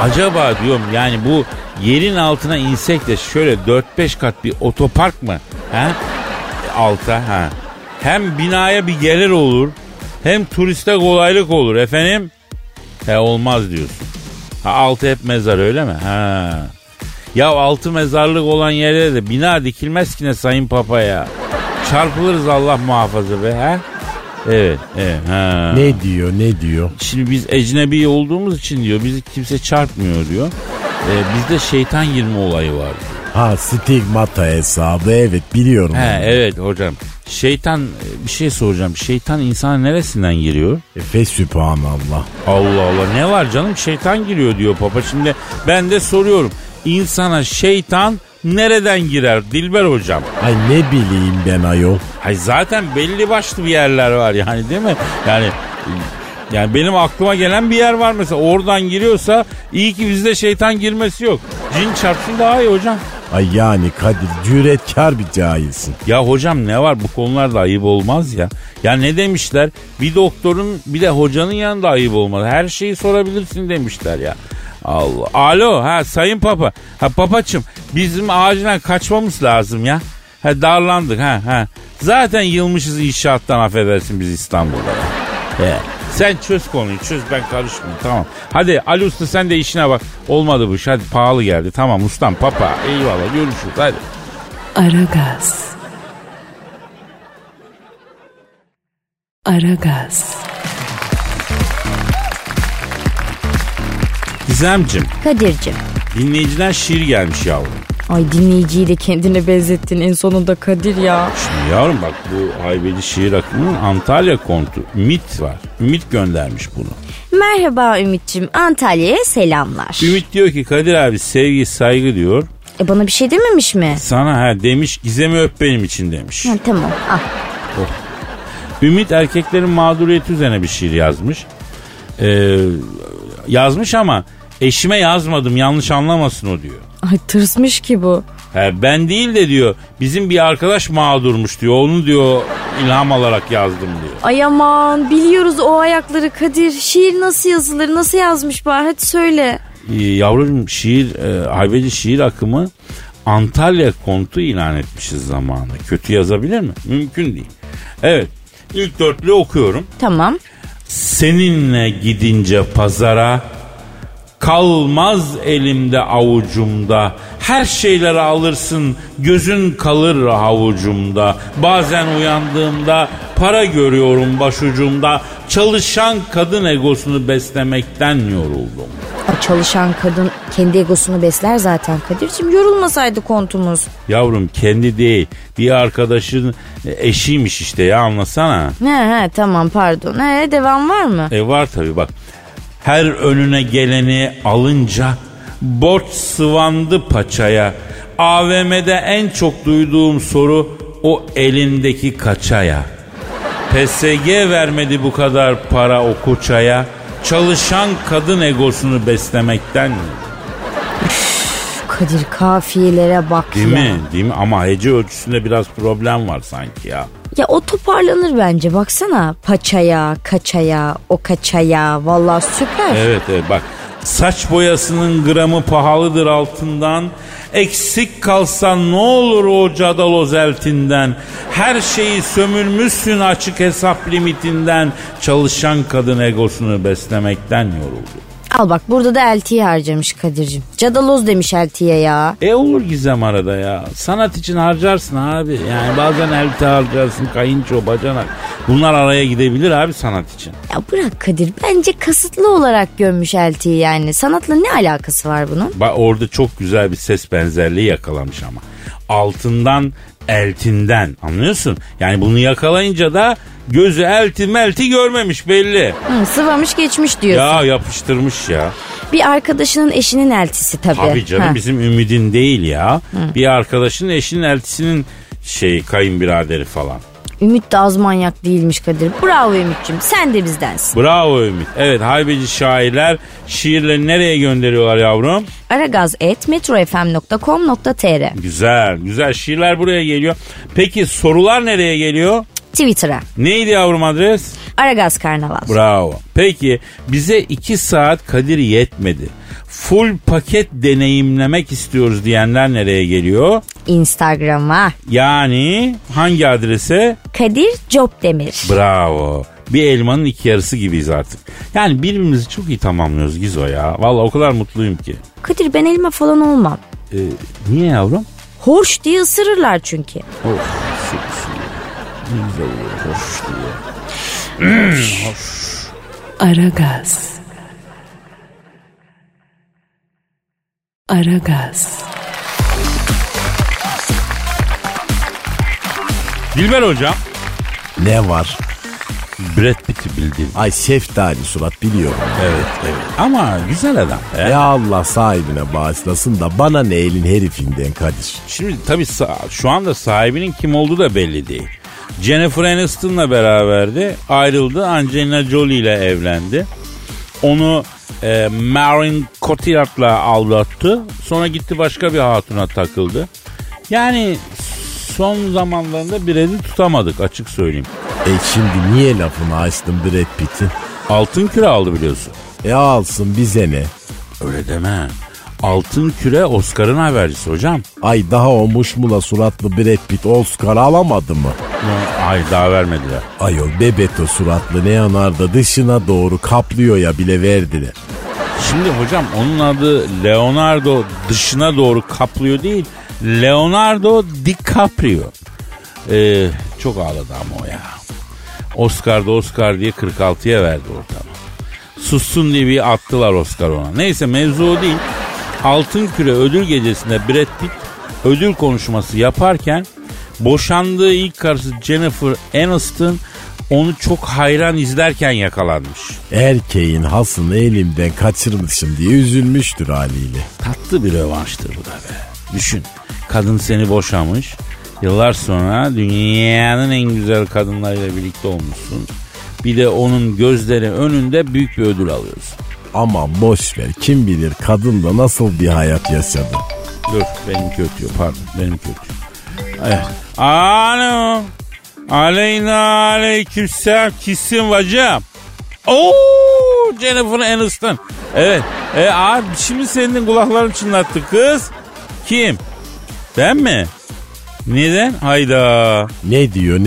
Acaba diyorum yani bu yerin altına insek de şöyle 4-5 kat bir otopark mı? Alta. Hem binaya bir gelir olur hem turiste kolaylık olur efendim. Olmaz diyorsun. Altı hep mezar öyle mi? Ya 6 mezarlık olan yerlere de bina dikilmez ki ne Sayın Papa ya. Çarpılırız Allah muhafaza be. Evet. Ne diyor? Şimdi biz ecnebi olduğumuz için diyor bizi kimse çarpmıyor diyor. Bizde şeytan girme olayı var diyor. Stigmata hesabı, evet biliyorum. Evet hocam. Şeytan, bir şey soracağım. Şeytan insanın neresinden giriyor? Fesübhanallah. Allah Allah, ne var canım, şeytan giriyor diyor Papa. Şimdi ben de soruyorum. İnsana şeytan nereden girer Dilber hocam? Ay ne bileyim ben ayol. Ay zaten belli başlı bir yerler var yani değil mi? Yani benim aklıma gelen bir yer var mesela. Oradan giriyorsa iyi ki bizde şeytan girmesi yok. Cin çarpsın daha iyi hocam. Ay yani Kadir cüretkar bir cahilsin. Ya hocam ne var, bu konularda ayıp olmaz ya. Ya ne demişler, bir doktorun bir de hocanın yanında ayıp olmaz. Her şeyi sorabilirsin demişler ya. Allah. Alo Sayın Papa. Papacığım bizim ağacından kaçmamız lazım ya. Darlandık Zaten yılmışız inşaattan, affedersin biz İstanbul'da. Sen çöz konuyu ben karışmıyorum, tamam. Hadi Ali Usta sen de işine bak. Olmadı bu iş, hadi pahalı geldi. Tamam ustam, Papa eyvallah, görüşürüz hadi. Aragaz. Gizemciğim. Kadirciğim. Dinleyiciden şiir gelmiş yavrum. Ay dinleyiciyi de kendine benzettin en sonunda Kadir ya. Şimdi yavrum bak, bu haybeli şiir akımının Antalya kontu Ümit var. Ümit göndermiş bunu. Merhaba Ümit'ciğim, Antalya'ya selamlar. Ümit diyor ki Kadir abi sevgi saygı diyor. Bana bir şey dememiş mi? Sana demiş, Gizem'i öp benim için demiş. Tamam al. Ümit erkeklerin mağduriyeti üzerine bir şiir yazmış. Yazmış ama eşime yazmadım, yanlış anlamasın o diyor. Ay tırsmış ki bu. Ben değil de diyor bizim bir arkadaş mağdurmuş diyor, onu diyor ilham alarak yazdım diyor. Ay aman biliyoruz o ayakları Kadir. Şiir nasıl yazılır, nasıl yazmış bari hadi söyle. Yavrum şiir, haybeci şiir akımı Antalya kontu ilan etmişiz zamanında. Kötü yazabilir mi? Mümkün değil. Evet ilk dörtlü okuyorum. Tamam. Seninle gidince pazara, kalmaz elimde avucumda. Her şeyleri alırsın, gözün kalır havucumda. Bazen uyandığımda para görüyorum başucumda. Çalışan kadın egosunu beslemekten yoruldum. Çalışan kadın kendi egosunu besler zaten Kadir'cim. Yorulmasaydı kontumuz. Yavrum kendi değil, bir arkadaşın eşiymiş işte ya, anlasana. He tamam pardon. Devam var mı? Var tabii bak. Her önüne geleni alınca borç sıvandı paçaya. AVM'de en çok duyduğum soru o elindeki kaçaya. PSG vermedi bu kadar para o koçaya. Çalışan kadın egosunu beslemekten. Kadir kafiyelere bak değil ya. Değil mi? Ama hece ölçüsünde biraz problem var sanki ya. Ya o toparlanır bence, baksana. Paçaya, kaçaya, o kaçaya. Valla süper. Evet bak. Saç boyasının gramı pahalıdır altından. Eksik kalsan ne olur o cadaloz eltinden. Her şeyi sömürmüşsün açık hesap limitinden. Çalışan kadın egosunu beslemekten yoruldu. Al bak, burada da eltiyi harcamış Kadir'cim. Cadaloz demiş eltiye ya. Olur Gizem arada ya. Sanat için harcarsın abi. Yani bazen elti harcarsın, kayınço, bacanak. Bunlar araya gidebilir abi sanat için. Ya bırak Kadir, bence kasıtlı olarak gömmüş eltiyi yani. Sanatla ne alakası var bunun? Bak orada çok güzel bir ses benzerliği yakalamış ama. Altından, eltinden, anlıyorsun? Yani bunu yakalayınca da gözü elti melti görmemiş belli. Sıvamış geçmiş diyorsun. Ya yapıştırmış ya. Bir arkadaşının eşinin eltisi tabii. Tabii canım, bizim Ümit'in değil ya. Bir arkadaşının eşinin eltisinin kayınbiraderi falan. Ümit de az manyak değilmiş Kadir. Bravo Ümit'ciğim, sen de bizdensin. Bravo Ümit. Evet, haybeci şairler şiirleri nereye gönderiyorlar yavrum? aragaz@metrofm.com.tr. Güzel şiirler buraya geliyor. Peki sorular nereye geliyor? Twitter'a. Neydi yavrum adres? Aragaz Karnaval. Bravo. Peki bize 2 saat Kadir yetmedi, full paket deneyimlemek istiyoruz diyenler nereye geliyor? Instagram'a. Yani hangi adrese? Kadir Şöpdemir. Bravo. Bir elmanın 2 yarısı gibiyiz artık. Yani birbirimizi çok iyi tamamlıyoruz Gizo ya. Valla o kadar mutluyum ki. Kadir, ben elma falan olmam. Niye yavrum? Hoş diye ısırırlar çünkü. Aragaz. Dilber hocam. Ne var? Brad Pitt'i bildin. Ay şeftali surat, biliyorum. Evet. Ama güzel adam. Ya Allah sahibine bağışlasın da bana ne elin herifinden Kadir. Şimdi tabii şu anda sahibinin kim olduğu da belli değil. Jennifer Aniston'la beraberdi. Ayrıldı. Angelina Jolie ile evlendi. Onu Marion Cotillard'la aldattı. Sonra gitti başka bir hatuna takıldı. Yani son zamanlarında Brad'i tutamadık açık söyleyeyim. Şimdi niye lafını açtın Brad Pitt'in? Altın küre aldı biliyorsun. Alsın, bize ne? Öyle deme. Altın küre Oscar'ın habercisi hocam. Ay daha o muşmula suratlı Brad Pitt Oscar alamadı mı? Ay daha vermediler. Ay o bebeto suratlı ne yanarda dışına doğru kaplıyor ya bile verdiler. Şimdi hocam onun adı Leonardo dışına doğru kaplıyor değil, Leonardo DiCaprio. Çok ağladı ama o ya. Oscar'da Oscar diye 46'ya verdi ortamı. Sussun diye bir attılar Oscar ona. Neyse, mevzu o değil. Altın Küre ödül gecesinde Brad Pitt ödül konuşması yaparken boşandığı ilk karısı Jennifer Aniston onu çok hayran izlerken yakalanmış. Erkeğin hasını elimden kaçırmışım diye üzülmüştür haliyle. Tatlı bir revanştır bu da be. Düşün, kadın seni boşamış, yıllar sonra dünyanın en güzel kadınlarıyla birlikte olmuşsun. Bir de onun gözleri önünde büyük bir ödül alıyorsun. Ama boşver, kim bilir kadın da nasıl bir hayat yaşadı. Dur benimki ötüyor. Alo. Aleyna aleykümselam kisim bacım. Jennifer Aniston. Evet. Abi şimdi senin kulaklarını çınlattı kız. Kim? Ben mi? Neden? Hayda. Ne diyor?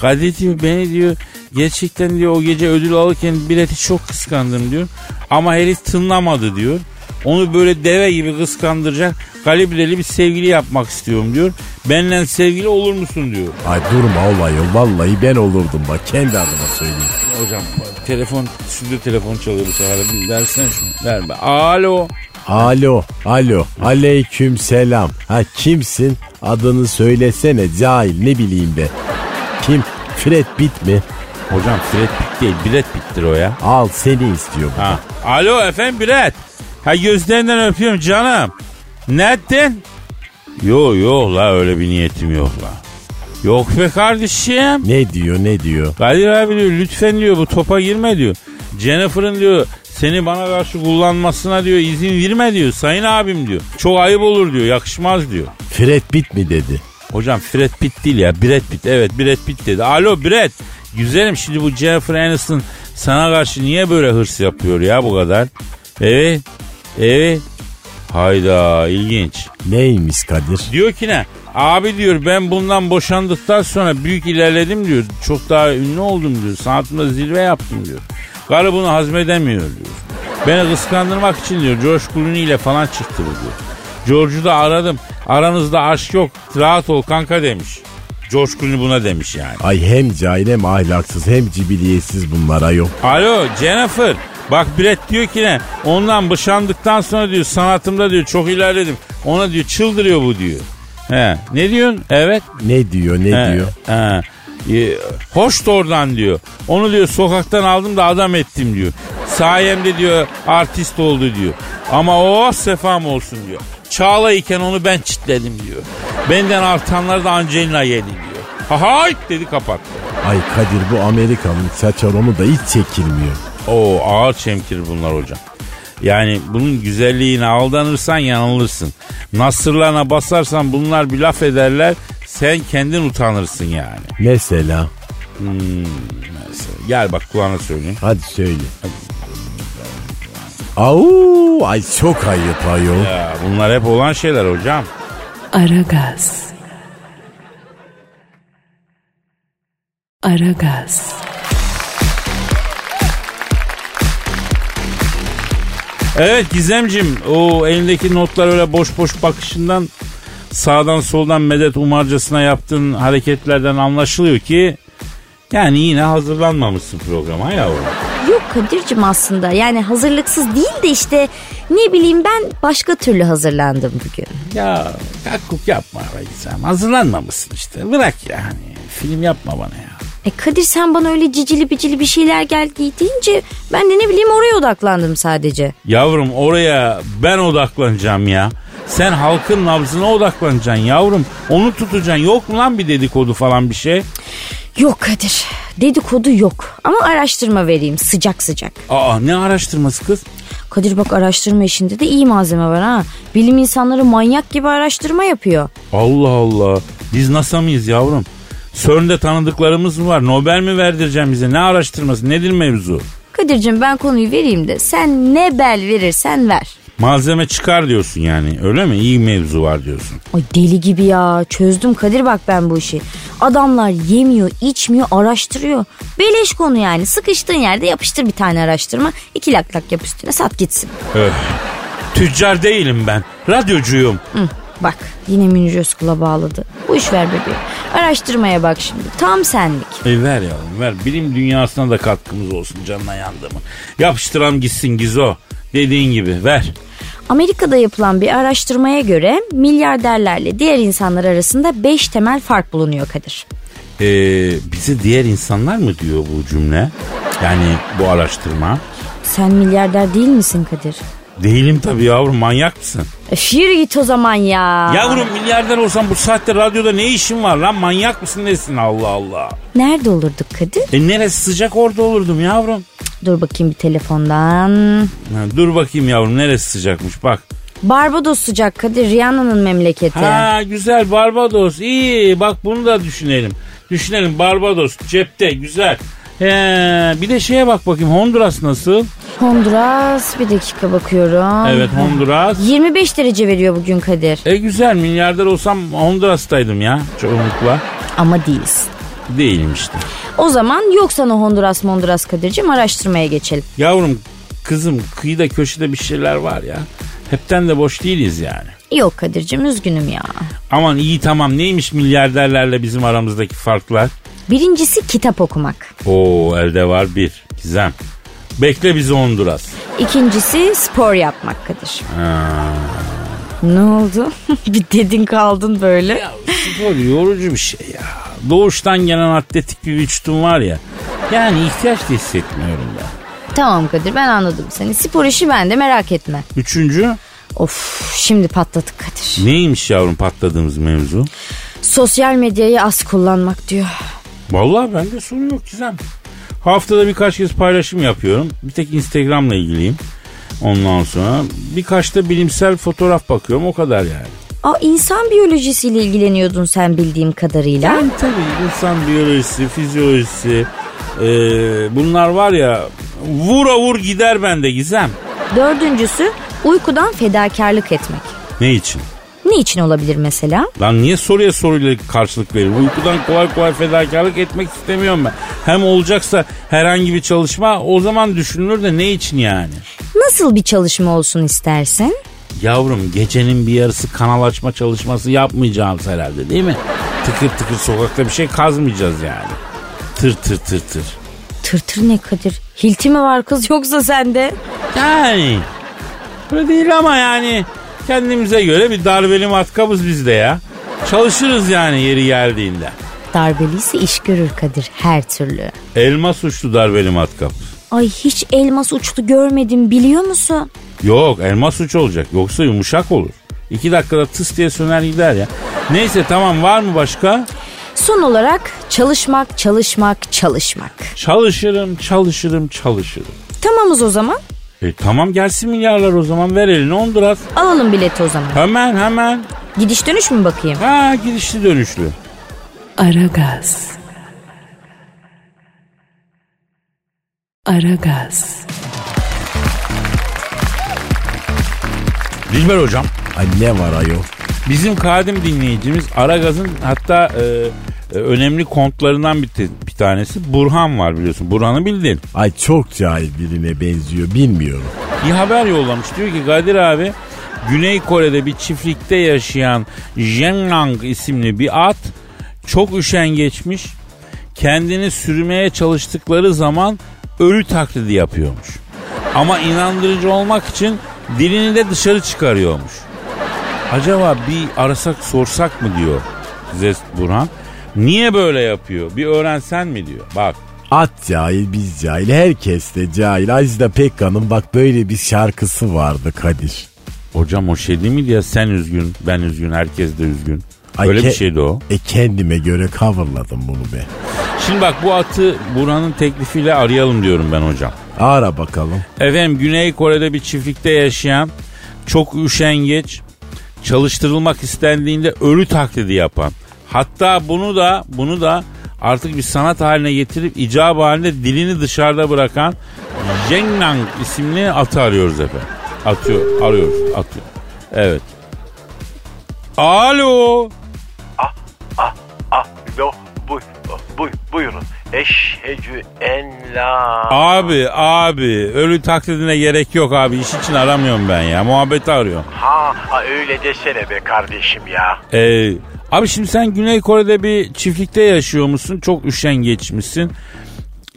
Kadir diyor, beni diyor. Gerçekten diyor o gece ödül alırken bileti çok kıskandım diyor. Ama herif tınlamadı diyor. Onu böyle deve gibi kıskandıracak kalibreli bir sevgili yapmak istiyorum diyor. Benimle sevgili olur musun diyor. Ay durma olayım, vallahi ben olurdum bak, kendi adıma söyleyeyim. Hocam telefon, stüdyo telefon çalıyor bu sefer. Versene şunu, ver be. Alo. Alo. Aleyküm selam. Ha kimsin? Adını söylesene cahil, ne bileyim be. Kim? Brad Pitt mi? Hocam Brad Pitt değil, Brad Pitt'tir o ya. Al seni istiyor bu. Ha. Alo efendim Brad. Ha gözlerinden öpüyorum canım. Ne ettin? Yok la, öyle bir niyetim yok la. Yok be kardeşim. Ne diyor? Kadir abi diyor, lütfen diyor bu topa girme diyor. Jennifer'ın diyor seni bana karşı kullanmasına diyor izin verme diyor sayın abim diyor. Çok ayıp olur diyor, yakışmaz diyor. Brad Pitt mi dedi? Hocam Brad Pitt değil ya, Brad Pitt, evet Brad Pitt dedi. Alo Brad, güzelim şimdi bu Jennifer Aniston sana karşı niye böyle hırs yapıyor ya bu kadar? Evet. Hayda, ilginç. Neymiş Kadir? Diyor ki ne? Abi diyor ben bundan boşandıktan sonra büyük ilerledim diyor. Çok daha ünlü oldum diyor. Sanatımda zirve yaptım diyor. Karı bunu hazmedemiyor diyor. Beni kıskandırmak için diyor George Clooney ile falan çıktı bu diyor. George'u da aradım. Aranızda aşk yok. Rahat ol kanka demiş. George Clooney buna demiş yani. Ay hem cahil hem ahlaksız hem cibiliyetsiz bunlara yok. Alo Jennifer. Bak Brett diyor ki ne? Ondan boşandıktan sonra diyor sanatımda diyor çok ilerledim. Ona diyor çıldırıyor bu diyor. He. Ne diyorsun? Evet. Ne diyor? He. Hoş doğrudan diyor. Onu diyor sokaktan aldım da adam ettim diyor. Sayemde diyor artist oldu diyor. Ama o sefam olsun diyor. Çağla iken onu ben çitledim diyor. Benden artanları da Angelina yedi diyor. Hayt dedi, kapattı. Ay Kadir, bu Amerikanlı saçar onu da hiç çekilmiyor. Oo, ağır çemkir bunlar hocam. Yani bunun güzelliğine aldanırsan yanılırsın. Nasırlarına basarsan bunlar bir laf ederler. Sen kendin utanırsın yani. Mesela? Mesela. Gel bak kulağına söyleyeyim. Hadi söyle. Au, ay çok ayıp ayol. Ya, bunlar hep olan şeyler hocam. Aragaz. Evet Gizemciğim, o elindeki notlar öyle boş boş bakışından, sağdan soldan medet umarcasına yaptığın hareketlerden anlaşılıyor ki yani yine hazırlanmamışsın programa ya oğlum. Yok Kadir'cim, aslında yani hazırlıksız değil de işte ne bileyim ben başka türlü hazırlandım bugün. Ya kakuk yapma be Gizem, hazırlanmamışsın işte, bırak yani film yapma bana ya. Kadir sen bana öyle cicili bicili bir şeyler geldi deyince ben de ne bileyim oraya odaklandım sadece. Yavrum oraya ben odaklanacağım ya. Sen halkın nabzına odaklanacaksın yavrum. Onu tutacaksın. Yok mu lan bir dedikodu falan bir şey? Yok Kadir, dedikodu yok. Ama araştırma vereyim sıcak sıcak. Aa, ne araştırması kız? Kadir bak, araştırma işinde de iyi malzeme var ha. Bilim insanları manyak gibi araştırma yapıyor. Allah Allah, biz NASA mıyız yavrum? CERN'de tanıdıklarımız mı var? Nobel mi verdireceğim bize? Ne araştırması? Nedir mevzu? Kadir'cim ben konuyu vereyim de sen ne bel verirsen ver. Malzeme çıkar diyorsun yani, öyle mi? İyi mevzu var diyorsun. Ay deli gibi ya, çözdüm Kadir bak ben bu işi. Adamlar yemiyor, içmiyor, araştırıyor. Beleş konu yani, sıkıştığın yerde yapıştır bir tane araştırma. 2 laklak yap üstüne, sat gitsin. Tüccar değilim ben, radyocuyum. Hı. Bak yine Münir Özkul'a bağladı. Bu iş ver bebeğim. Araştırmaya bak şimdi. Tam senlik. Ver yavrum ver. Bilim dünyasına da katkımız olsun, canına yandığımın. Yapıştıram gitsin Gizo. Dediğin gibi ver. Amerika'da yapılan bir araştırmaya göre milyarderlerle diğer insanlar arasında 5 temel fark bulunuyor Kadir. Bizi diğer insanlar mı diyor bu cümle? Yani bu araştırma. Sen milyarder değil misin Kadir? Değilim tabii yavrum, manyak mısın? Yürü git o zaman ya. Yavrum milyarder olsam bu saatte radyoda ne işin var lan, manyak mısın nesin, Allah Allah. Nerede olurduk Kadir? Neresi sıcak orada olurdum yavrum. Dur bakayım bir telefondan. Dur bakayım yavrum, neresi sıcakmış bak. Barbados sıcak Kadir, Rihanna'nın memleketi. Ha güzel Barbados, iyi bak bunu da düşünelim. Düşünelim, Barbados cepte, güzel. Bir de şeye bak bakayım, Honduras nasıl? Honduras, bir dakika bakıyorum. Evet Honduras. 25 derece veriyor bugün Kadir. Güzel, milyarder olsam Honduras'taydım ya çoğunlukla. Ama değilsin. Değilim işte. O zaman yok sana Honduras Kadir'cim, araştırmaya geçelim. Yavrum kızım, kıyıda köşede bir şeyler var ya. Hepten de boş değiliz yani. Yok Kadir'cim, üzgünüm ya. Aman iyi tamam, neymiş milyarderlerle bizim aramızdaki farklar? Birincisi kitap okumak. Oo, elde var bir Gizem. Bekle bizi Honduras. İkincisi spor yapmak Kadir. Ne oldu? Bir dedin kaldın böyle. Ya, spor yorucu bir şey ya. Doğuştan gelen atletik bir vücudum var ya. Yani ihtiyaç da hissetmiyorum ya. Tamam Kadir, ben anladım seni. Spor işi bende, merak etme. Üçüncü? Of, şimdi patladık Kadir. Neymiş yavrum patladığımız mevzu? Sosyal medyayı az kullanmak diyor. Vallahi bende sorun yok Gizem. Haftada birkaç kez paylaşım yapıyorum. Bir tek Instagram'la ilgiliyim. Ondan sonra birkaç da bilimsel fotoğraf bakıyorum, o kadar yani. Aa, insan biyolojisiyle ilgileniyordun sen bildiğim kadarıyla. Yani tabii insan biyolojisi, fizyolojisi bunlar var ya, vura vur gider bende Gizem. Dördüncüsü uykudan fedakarlık etmek. Ne için? Ne için olabilir mesela? Lan niye soruya soruyla karşılık verir? Uykudan kolay kolay fedakarlık etmek istemiyorum ben. Hem olacaksa herhangi bir çalışma, o zaman düşünülür de ne için yani? Nasıl bir çalışma olsun istersin? Yavrum, gecenin bir yarısı kanal açma çalışması yapmayacağımız herhalde, değil mi? Tıkır tıkır sokakta bir şey kazmayacağız yani. Tır tır tır tır. Tır tır ne Kadir? Hilti mi var kız yoksa sende? Yani öyle değil ama yani kendimize göre bir darbeli matkabız bizde ya. Çalışırız yani yeri geldiğinde. Darbeliyse iş görür Kadir, her türlü. Elmas uçlu darbeli matkap. Ay, hiç elmas uçlu görmedim biliyor musun? Yok, elmas uç olacak, yoksa yumuşak olur. 2 dakikada tıs diye söner gider ya. Neyse tamam, var mı başka? Son olarak çalışmak, çalışmak, çalışmak. Çalışırım, çalışırım, çalışırım. Tamamız o zaman. Tamam, gelsin milyarlar o zaman, ver elini Honduras. Alalım bileti o zaman. Hemen hemen. Gidiş dönüş mü bakayım? Ha, gidişli dönüşlü. Aragaz. Aragaz. Dilber hocam. Ay ne var ayol? Bizim kadim dinleyicimiz Aragaz'ın hatta önemli kontlarından bir tanesi Burhan var, biliyorsun. Burhan'ı bildin. Ay çok cahil birine benziyor, bilmiyorum. Bir haber yollamış, diyor ki Kadir abi, Güney Kore'de bir çiftlikte yaşayan Cenglang isimli bir at çok üşengeçmiş. Kendini sürmeye çalıştıkları zaman ölü taklidi yapıyormuş. Ama inandırıcı olmak için dilini de dışarı çıkarıyormuş. Acaba bir arasak sorsak mı diyor Zest Burhan. Niye böyle yapıyor? Bir öğrensen mi diyor. Bak. At cahil, biz cahil, herkes de cahil. Ajda Pekkan'ın bak böyle bir şarkısı vardı Kadir. Hocam o şey değil miydi ya? Sen üzgün, ben üzgün, herkes de üzgün. Öyle bir şeydi o. Kendime göre coverladım bunu be. Şimdi bak, bu atı Burhan'ın teklifiyle arayalım diyorum ben hocam. Ara bakalım. Efendim, Güney Kore'de bir çiftlikte yaşayan, çok üşengeç, çalıştırılmak istendiğinde ölü taklidi yapan, hatta bunu da artık bir sanat haline getirip icabı halinde dilini dışarıda bırakan Cenglang isimli atı arıyoruz efendim. Arıyoruz. Evet. Alo. Buyurun. Eşhedü en la. Abi ölü taklidine gerek yok abi, iş için aramıyorum ben ya, muhabbeti arıyorum. Ha öyle desene be kardeşim ya. Abi şimdi sen Güney Kore'de bir çiftlikte yaşıyor musun? Çok üşengeçmişsin.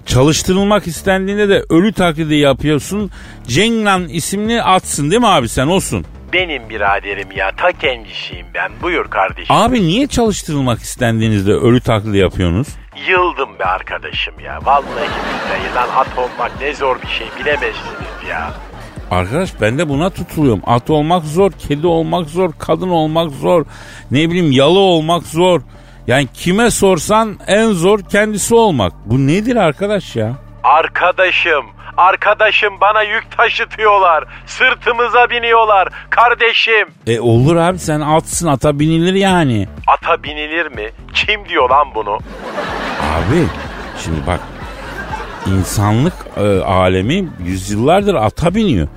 Çalıştırılmak istendiğinde de ölü taklidi yapıyorsun. Cenglang isimli atsın değil mi abi, sen olsun? Benim biraderim ya, ta kendisiyim ben, buyur kardeşim. Abi niye çalıştırılmak istendiğinizde ölü taklidi yapıyorsunuz? Yıldım be arkadaşım ya, vallahi billahi lan, at olmak ne zor bir şey, bilemezsiniz ya. Arkadaş ben de buna tutuluyorum. At olmak zor, kedi olmak zor, kadın olmak zor, ne bileyim yalı olmak zor. Yani kime sorsan en zor kendisi olmak. Bu nedir arkadaş ya? Arkadaşım bana yük taşıtıyorlar. Sırtımıza biniyorlar kardeşim. Olur abi, sen atsın, ata binilir yani. Ata binilir mi? Kim diyor lan bunu? Abi şimdi bak, insanlık alemi yüzyıllardır ata biniyor.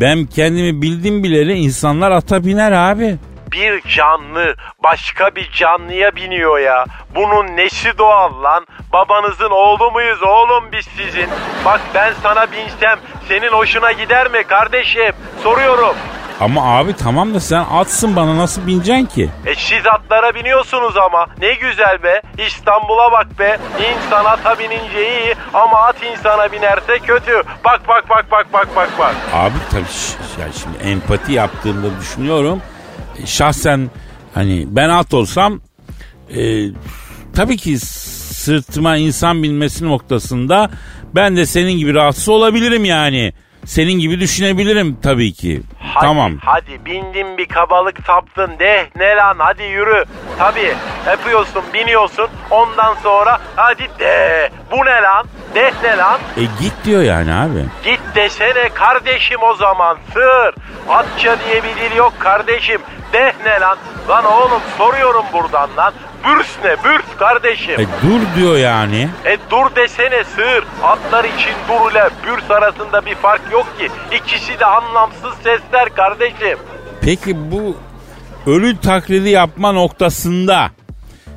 Ben kendimi bildim bileli insanlar ata biner abi. Bir canlı başka bir canlıya biniyor ya. Bunun nesi doğal lan? Babanızın oğlu muyuz oğlum biz sizin? Bak ben sana binsem senin hoşuna gider mi kardeşim? Soruyorum. Ama abi tamam da sen atsın, bana nasıl bineceksin ki? Siz atlara biniyorsunuz ama. Ne güzel be. İstanbul'a bak be. İnsan ata binince iyi ama at insana binerse kötü. Bak. Abi tabii yani şimdi empati yaptığımda düşünüyorum. Şahsen hani ben at olsam tabii ki sırtıma insan binmesi noktasında ben de senin gibi rahatsız olabilirim yani. Senin gibi düşünebilirim tabii ki. Hadi, tamam. Hadi bindin bir kabalık taptın de ne lan, hadi yürü. Tabii yapıyorsun, biniyorsun, ondan sonra hadi de bu ne lan, de ne lan. Git diyor yani abi. Git desene kardeşim o zaman, sır. Atça diye bir dil yok kardeşim. De ne lan. Lan oğlum soruyorum buradan lan. Bürs ne? Bürs kardeşim. Dur diyor yani. Dur desene sığır. Atlar için dur ile bürs arasında bir fark yok ki. İkisi de anlamsız sesler kardeşim. Peki bu ölü taklidi yapma noktasında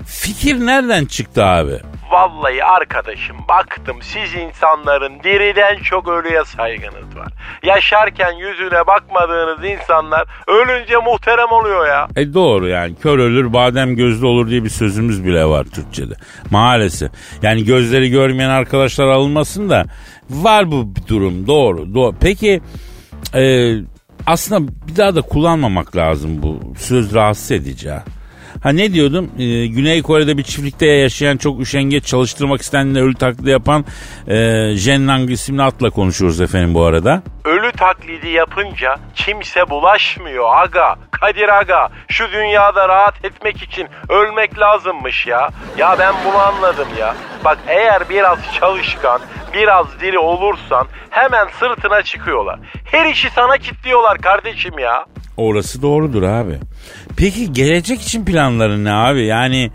fikir nereden çıktı abi? Vallahi arkadaşım baktım siz insanların diriden çok ölüye saygınız var. Yaşarken yüzüne bakmadığınız insanlar ölünce muhterem oluyor ya. Doğru yani, kör ölür badem gözlü olur diye bir sözümüz bile var Türkçe'de. Maalesef yani gözleri görmeyen arkadaşlar alınmasın da var bu durum, doğru. Peki aslında bir daha da kullanmamak lazım bu söz, rahatsız edici ha. Ha ne diyordum? Güney Kore'de bir çiftlikte yaşayan çok üşengeç, çalıştırmak istendiğinde ölü taklidi yapan Cenglang isimli atla konuşuyoruz efendim bu arada. Ölü taklidi yapınca kimse bulaşmıyor aga. Kadir aga, şu dünyada rahat etmek için ölmek lazımmış ya. Ya ben bunu anladım ya. Bak eğer biraz çalışkan, biraz diri olursan hemen sırtına çıkıyorlar. Her işi sana kilitliyorlar kardeşim ya. Orası doğrudur abi. Peki gelecek için planların ne abi? Yani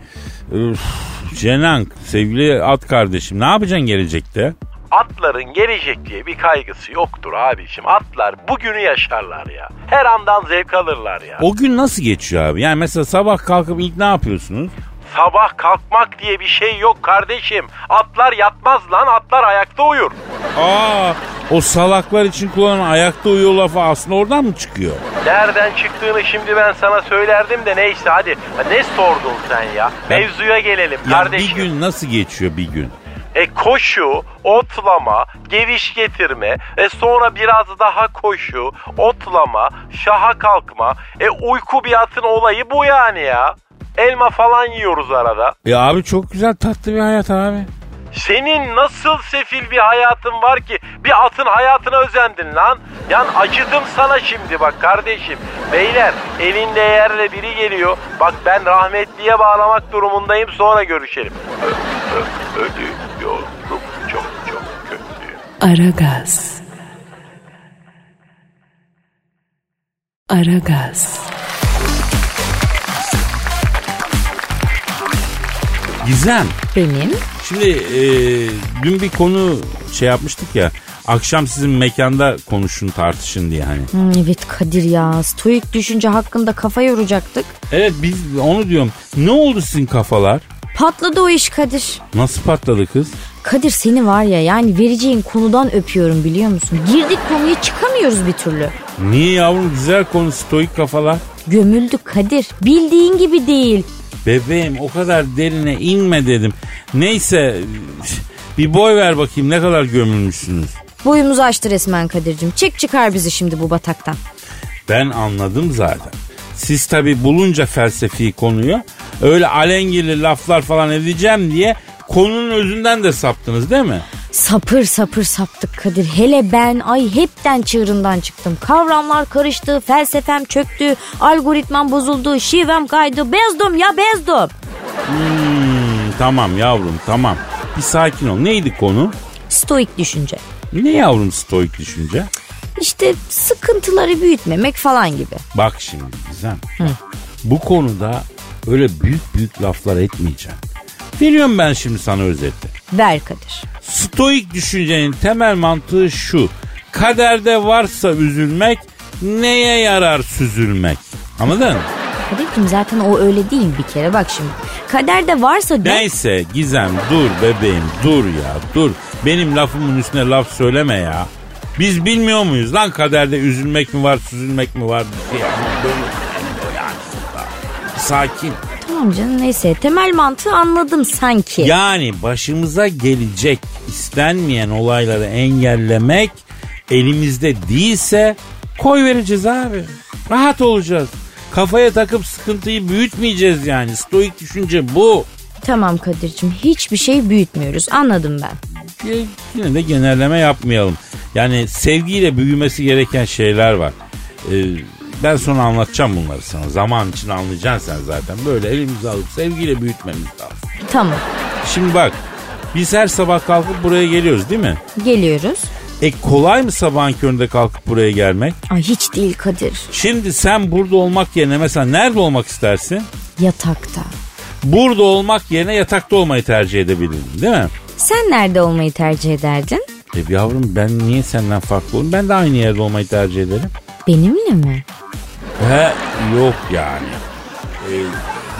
Cenang, sevgili at kardeşim, ne yapacaksın gelecekte? Atların gelecek diye bir kaygısı yoktur abiciğim. Atlar bugünü yaşarlar ya. Her andan zevk alırlar ya. O gün nasıl geçiyor abi? Yani mesela sabah kalkıp ilk ne yapıyorsunuz? Sabah kalkmak diye bir şey yok kardeşim. Atlar yatmaz lan, atlar ayakta uyur. Aa, o salaklar için kullanılan ayakta uyuyor lafı aslında oradan mı çıkıyor? Nereden çıktığını şimdi ben sana söylerdim de neyse hadi. Ne sordun sen ya? Mevzuya gelelim ya kardeşim. Bir gün nasıl geçiyor bir gün? Koşu, otlama, geviş getirme, sonra biraz daha koşu, otlama, şaha kalkma, uyku bir atın olayı bu yani ya. Elma falan yiyoruz arada. Ya abi çok güzel tatlı bir hayat abi. Senin nasıl sefil bir hayatın var ki bir atın hayatına özendin lan. Yani acıdım sana şimdi bak kardeşim. Beyler elinde yerle biri geliyor. Bak ben rahmetliye bağlamak durumundayım, sonra görüşelim. Ölüyorum çok kötü. Aragaz. Aragaz. Gizem. Benim. Şimdi dün bir konu yapmıştık ya. Akşam sizin mekanda konuşun, tartışın diye hani. Evet Kadir ya. Stoik düşünce hakkında kafa yoracaktık. Evet biz onu diyorum. Ne oldu sizin kafalar? Patladı o iş Kadir. Nasıl patladı kız? Kadir seni var ya yani vereceğin konudan öpüyorum biliyor musun? Girdik konuya çıkamıyoruz bir türlü. Niye yavrum, güzel konu stoik kafalar. Gömüldük Kadir. Bildiğin gibi değil. Bebeğim o kadar derine inme dedim. Neyse bir boy ver bakayım, ne kadar gömülmüşsünüz. Boyumuzu aştı resmen Kadir'cim. Çek çıkar bizi şimdi bu bataktan. Ben anladım zaten. Siz tabii bulunca felsefi konuyu öyle alengirli laflar falan edeceğim diye konunun özünden de saptınız değil mi? Sapır saptık Kadir. Hele ben hepten çığırından çıktım. Kavramlar karıştı, felsefem çöktü, algoritmam bozuldu, şivem kaydı. Bezdum. Tamam yavrum tamam. Bir sakin ol. Neydi konu? Stoik düşünce. Ne yavrum stoik düşünce? İşte sıkıntıları büyütmemek falan gibi. Bak şimdi Gizem. Bu konuda öyle büyük laflar etmeyeceğim. Veriyorum ben şimdi sana özeti. Ver Kadir. Stoik düşüncenin temel mantığı şu. Kaderde varsa üzülmek, neye yarar süzülmek? Anladın mı? Kadir'cim zaten o öyle değil bir kere, bak şimdi. Kaderde varsa... Neyse Gizem dur bebeğim dur ya dur. Benim lafımın üstüne laf söyleme ya. Biz bilmiyor muyuz lan kaderde üzülmek mi var, süzülmek mi var diye. Sakin. Tamam canım neyse, temel mantığı anladım sanki. Yani başımıza gelecek istenmeyen olayları engellemek elimizde değilse koyvereceğiz abi. Rahat olacağız. Kafaya takıp sıkıntıyı büyütmeyeceğiz yani. Stoik düşünce bu. Tamam Kadir'cim, hiçbir şey büyütmüyoruz, anladım ben. Yine de genelleme yapmayalım. Yani sevgiyle büyümesi gereken şeyler var. Ben sonra anlatacağım bunları sana. Zaman için anlayacaksın sen zaten. Böyle elimizi alıp sevgiyle büyütmemiz lazım. Tamam. Şimdi bak, biz her sabah kalkıp buraya geliyoruz değil mi? Geliyoruz. Kolay mı sabahın köründe kalkıp buraya gelmek? Ay hiç değil Kadir. Şimdi sen burada olmak yerine mesela nerede olmak istersin? Yatakta. Burada olmak yerine yatakta olmayı tercih edebilirim değil mi? Sen nerede olmayı tercih ederdin? Yavrum ben niye senden farklı olayım? Ben de aynı yerde olmayı tercih ederim. Benimle mi? He yok yani.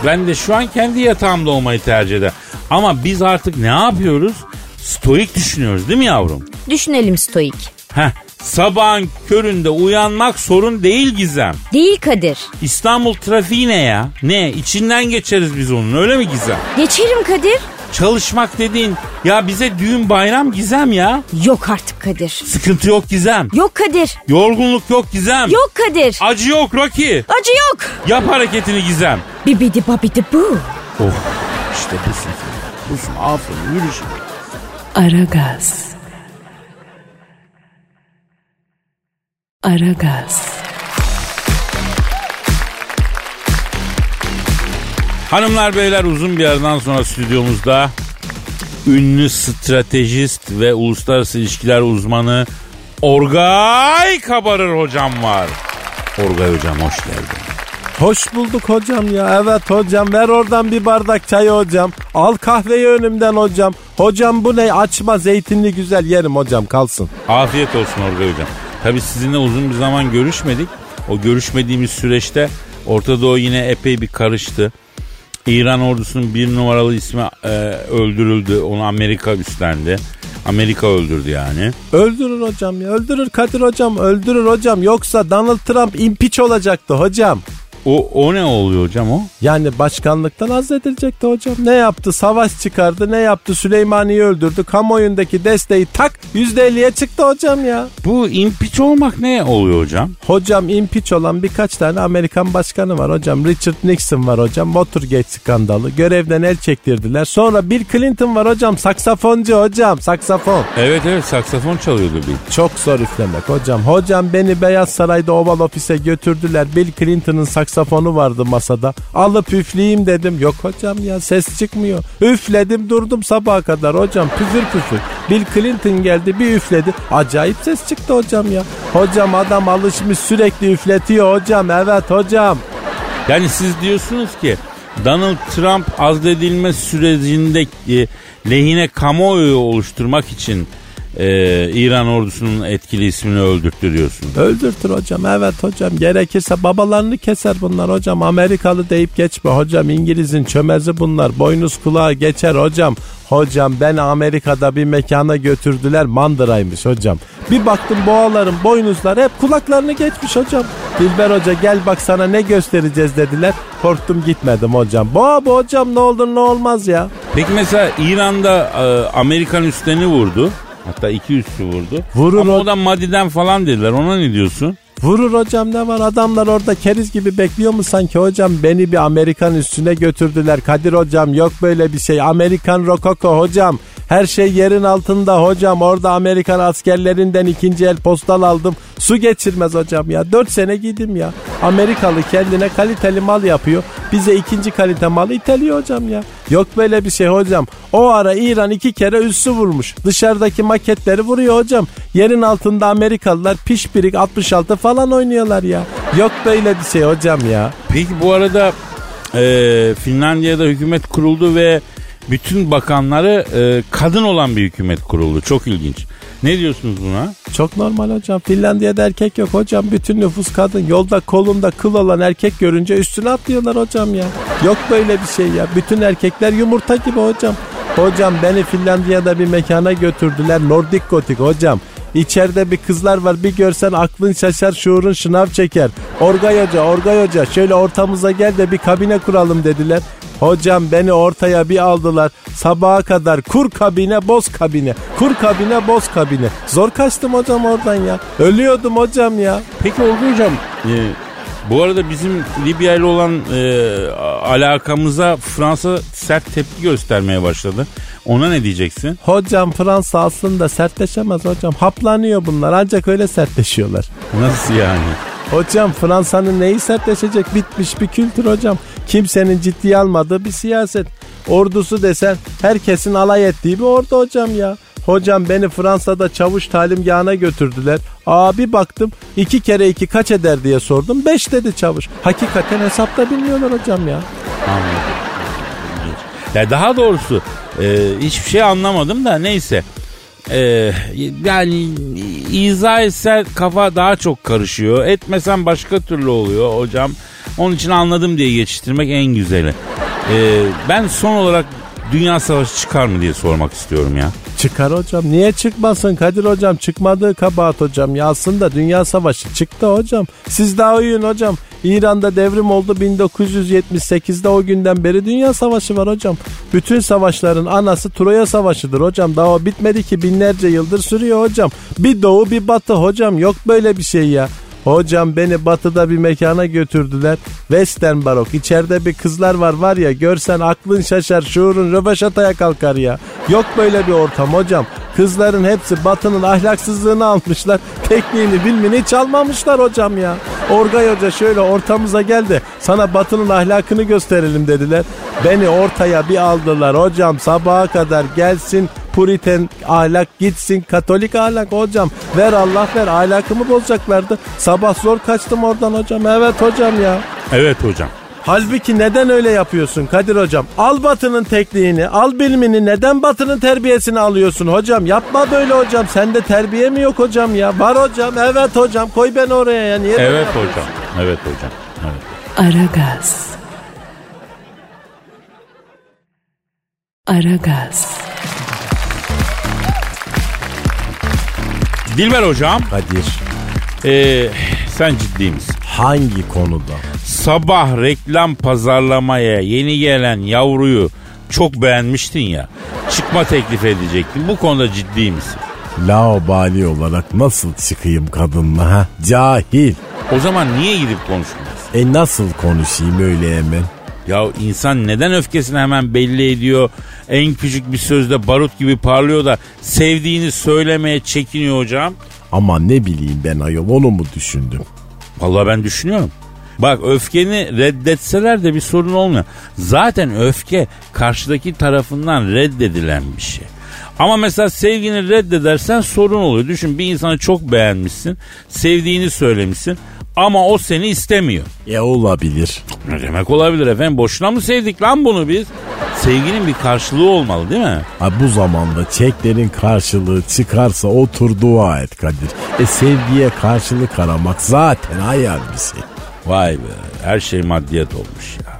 Ben de şu an kendi yatağımda olmayı tercih ederim. Ama biz artık ne yapıyoruz? Stoik düşünüyoruz değil mi yavrum? Düşünelim stoik. Heh, sabahın köründe uyanmak sorun değil Gizem. Değil Kadir. İstanbul trafiği ne ya? Ne? İçinden geçeriz biz onun, öyle mi Gizem? Geçerim Kadir. Çalışmak dediğin ya bize düğün bayram Gizem ya. Yok artık Kadir. Sıkıntı yok Gizem. Yok Kadir. Yorgunluk yok Gizem. Yok Kadir. Acı yok Rocky. Acı yok. Yap hareketini Gizem. Bibidi babidi bu. Oh işte busun. Busun, aferin, yürü şimdi. Aragaz. Aragaz. Hanımlar beyler, uzun bir aradan sonra stüdyomuzda ünlü stratejist ve uluslararası ilişkiler uzmanı Orgay Kabarır hocam var. Orgay hocam hoş geldin. Hoş bulduk hocam ya. Evet hocam, ver oradan bir bardak çayı hocam. Al kahveyi önümden hocam. Hocam bu ne, açma zeytinli güzel yerim hocam, kalsın. Afiyet olsun Orgay hocam. Tabii sizinle uzun bir zaman görüşmedik. O görüşmediğimiz süreçte Orta Doğu yine epey bir karıştı. İran ordusunun bir numaralı ismi öldürüldü. Onu Amerika üstlendi. Amerika öldürdü yani. Öldürür hocam ya. Öldürür Kadir hocam. Öldürür hocam. Yoksa Donald Trump impeach olacaktı hocam. O ne oluyor hocam o? Yani başkanlıktan azledilecekti hocam. Ne yaptı? Savaş çıkardı. Ne yaptı? Süleymaniye'yi öldürdü. Kamuoyundaki desteği tak %50'ye çıktı hocam ya. Bu impeach olmak ne oluyor hocam? Hocam impeach olan birkaç tane Amerikan başkanı var hocam. Richard Nixon var hocam. Watergate skandalı. Görevden el çektirdiler. Sonra Bill Clinton var hocam. Saksafoncu hocam. Saksafon. Evet saksafon çalıyordu Bill. Çok zor üflemek hocam. Hocam beni Beyaz Saray'da Oval Ofis'e götürdüler. Bill Clinton'ın saksafonu vardı masada. Alıp üfleyeyim dedim. Yok hocam ya, ses çıkmıyor. Üfledim durdum sabaha kadar hocam. Püfür püfür. Bill Clinton geldi bir üfledi. Acayip ses çıktı hocam ya. Hocam adam alışmış, sürekli üfletiyor hocam. Evet hocam. Yani siz diyorsunuz ki Donald Trump azledilme sürecindeki lehine kamuoyu oluşturmak için İran ordusunun etkili ismini öldürttü diyorsunuz. Öldürtür hocam, evet hocam. Gerekirse babalarını keser bunlar hocam. Amerikalı deyip geçme hocam. İngiliz'in çömezi bunlar. Boynuz kulağa geçer hocam. Hocam ben Amerika'da bir mekana götürdüler, mandıraymış hocam. Bir baktım boğaların boynuzlar hep kulaklarını geçmiş hocam. Dilber Hoca gel bak sana ne göstereceğiz dediler. Korktum gitmedim hocam. Boğa bu hocam, ne olur ne olmaz ya. Peki mesela İran'da Amerikan üslerini vurdu. Hatta 200'lü vurdu. Vurur ama o da Madi'den falan dediler. Ona ne diyorsun? Vurur hocam, ne var? Adamlar orada keriz gibi bekliyor mu sanki hocam? Beni bir Amerikan üstüne götürdüler Kadir hocam. Yok böyle bir şey. Amerikan Rokoko hocam. Her şey yerin altında hocam. Orada Amerikan askerlerinden ikinci el postal aldım. Su geçirmez hocam ya. 4 sene giydim ya. Amerikalı kendine kaliteli mal yapıyor. Bize ikinci kalite malı iteliyor hocam ya. Yok böyle bir şey hocam. O ara İran 2 kere üssü vurmuş. Dışarıdaki maketleri vuruyor hocam. Yerin altında Amerikalılar pişpirik 66 falan oynuyorlar ya. Yok böyle bir şey hocam ya. Peki bu arada Finlandiya'da hükümet kuruldu ve bütün bakanları kadın olan bir hükümet kuruldu. Çok ilginç. Ne diyorsunuz buna? Çok normal hocam. Finlandiya'da erkek yok hocam. Bütün nüfus kadın. Yolda kolunda kıl olan erkek görünce üstüne atlıyorlar hocam ya. Yok böyle bir şey ya. Bütün erkekler yumurta gibi hocam. Hocam beni Finlandiya'da bir mekana götürdüler. Nordik gotik hocam. İçeride bir kızlar var, bir görsen aklın şaşar, şuurun şınav çeker. Orgay Hoca şöyle ortamıza gel de bir kabine kuralım dediler. Hocam beni ortaya bir aldılar. Sabaha kadar kur kabine boz kabine. Zor kaçtım hocam oradan ya. Ölüyordum hocam ya. Peki Orgay hocam, bu arada bizim Libya ile olan alakamıza Fransa sert tepki göstermeye başladı. Ona ne diyeceksin? Hocam Fransa aslında sertleşemez hocam. Haplanıyor bunlar, ancak öyle sertleşiyorlar. Nasıl yani? Hocam Fransa'nın neyi sertleşecek? Bitmiş bir kültür hocam. Kimsenin ciddiye almadığı bir siyaset. Ordusu desen herkesin alay ettiği bir ordu hocam ya. Hocam beni Fransa'da çavuş talimgahına götürdüler. Abi baktım 2 kere 2 kaç eder diye sordum. 5 dedi çavuş. Hakikaten hesapta bilmiyorlar hocam ya. Anladım. Ya daha doğrusu hiçbir şey anlamadım da neyse. Yani izah etsen kafa daha çok karışıyor. Etmesen başka türlü oluyor hocam. Onun için anladım diye geçiştirmek en güzeli. Ben son olarak Dünya Savaşı çıkar mı diye sormak istiyorum ya. Çıkar hocam. Niye çıkmasın Kadir hocam? Çıkmadığı kabahat hocam. Ya aslında Dünya Savaşı çıktı hocam. Siz daha uyuyun hocam. İran'da devrim oldu 1978'de, o günden beri Dünya Savaşı var hocam. Bütün savaşların anası Troya Savaşı'dır hocam. Daha o bitmedi ki, binlerce yıldır sürüyor hocam. Bir doğu bir batı hocam. Yok böyle bir şey ya. Hocam beni batıda bir mekana götürdüler. Western barok. İçeride bir kızlar var ya, görsen aklın şaşar, şuurun röveşataya kalkar ya. Yok böyle bir ortam hocam. Kızların hepsi batının ahlaksızlığını almışlar. Tekniğini bilmini çalmamışlar hocam ya. Orgay Hoca şöyle ortamıza gel de sana batının ahlakını gösterelim dediler. Beni ortaya bir aldılar hocam. Sabaha kadar gelsin Puritan ahlak, gitsin Katolik ahlak hocam. Ver Allah ver, ahlakımı bozacaklardı. Sabah zor kaçtım oradan hocam. Evet hocam ya. Evet hocam. Halbuki neden öyle yapıyorsun Kadir hocam? Al batının tekniğini, al bilimini, neden batının terbiyesini alıyorsun hocam? Yapma böyle hocam. Sende terbiye mi yok hocam ya? Var hocam, evet hocam. Koy beni oraya ya. Niye evet hocam, evet hocam. Evet. Aragaz. Dilber hocam. Kadir. Sen ciddi misin? Hangi konuda? Sabah reklam pazarlamaya yeni gelen yavruyu çok beğenmiştin ya. Çıkma teklif edecektin. Bu konuda ciddi misin? Laubali olarak nasıl çıkayım kadınla ha? Cahil. O zaman niye gidip konuşmuyorsun? Nasıl konuşayım öyle hemen? Ya insan neden öfkesini hemen belli ediyor? En küçük bir sözde barut gibi parlıyor da sevdiğini söylemeye çekiniyor hocam. Ama ne bileyim ben ayol, onu mu düşündüm? Vallahi ben düşünüyorum. Bak öfkeni reddetseler de bir sorun olmuyor. Zaten öfke karşıdaki tarafından reddedilen bir şey. Ama mesela sevgini reddedersen sorun oluyor. Düşün, bir insanı çok beğenmişsin, sevdiğini söylemişsin ama o seni istemiyor. Olabilir. Ne demek olabilir efendim? Boşuna mı sevdik lan bunu biz? Sevginin bir karşılığı olmalı değil mi? Bu zamanda çeklerin karşılığı çıkarsa otur dua et Kadir. Sevgiye karşılık aramak zaten hayal bir şey. Vay be, her şey maddiyat olmuş ya.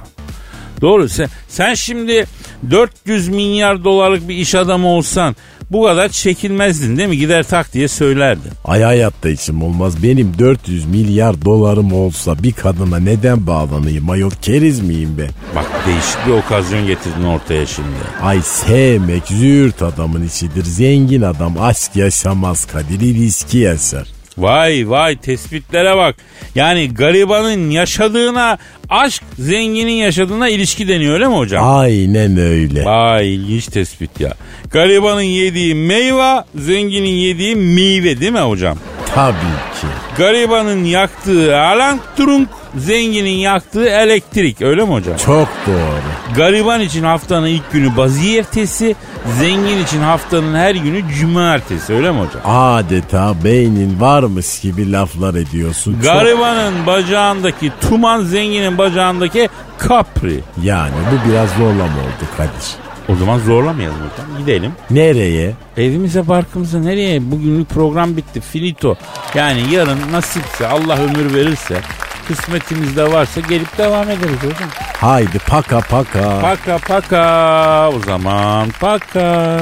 Doğru, sen şimdi 400 milyar dolarlık bir iş adamı olsan bu kadar çekinmezdin değil mi? Gider tak diye söylerdin. Ay hayatta içim olmaz. Benim 400 milyar dolarım olsa bir kadına neden bağlanayım ayol? Keriz miyim be? Bak değişik bir okazyon getirdin ortaya şimdi. Ay sevmek züğürt adamın içidir. Zengin adam aşk yaşamaz Kadir, ilişki yaşar. Vay tespitlere bak. Yani garibanın yaşadığına aşk, zenginin yaşadığına ilişki deniyor öyle mi hocam? Aynen öyle. Vay ilginç tespit ya. Garibanın yediği meyve, zenginin yediği meyve değil mi hocam? Tabii ki. Garibanın yaktığı alantrunk, zenginin yaktığı elektrik öyle mi hocam? Çok doğru. Gariban için haftanın ilk günü pazartesi, zengin için haftanın her günü cumartesi öyle mi hocam? Adeta beynin varmış gibi laflar ediyorsun. Garibanın bacağındaki tuman, zenginin bacağındaki kapri. Yani bu biraz zorlama oldu Kadir. O zaman zorlamayalım hocam. Gidelim. Nereye? Evimize, parkımıza, nereye? Bugünlük program bitti. Finito. Yani yarın nasipse, Allah ömür verirse, kısmetimizde varsa gelip devam ederiz hocam. Haydi paka paka. Paka paka. O zaman paka.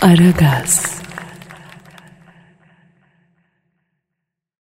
Aragaz.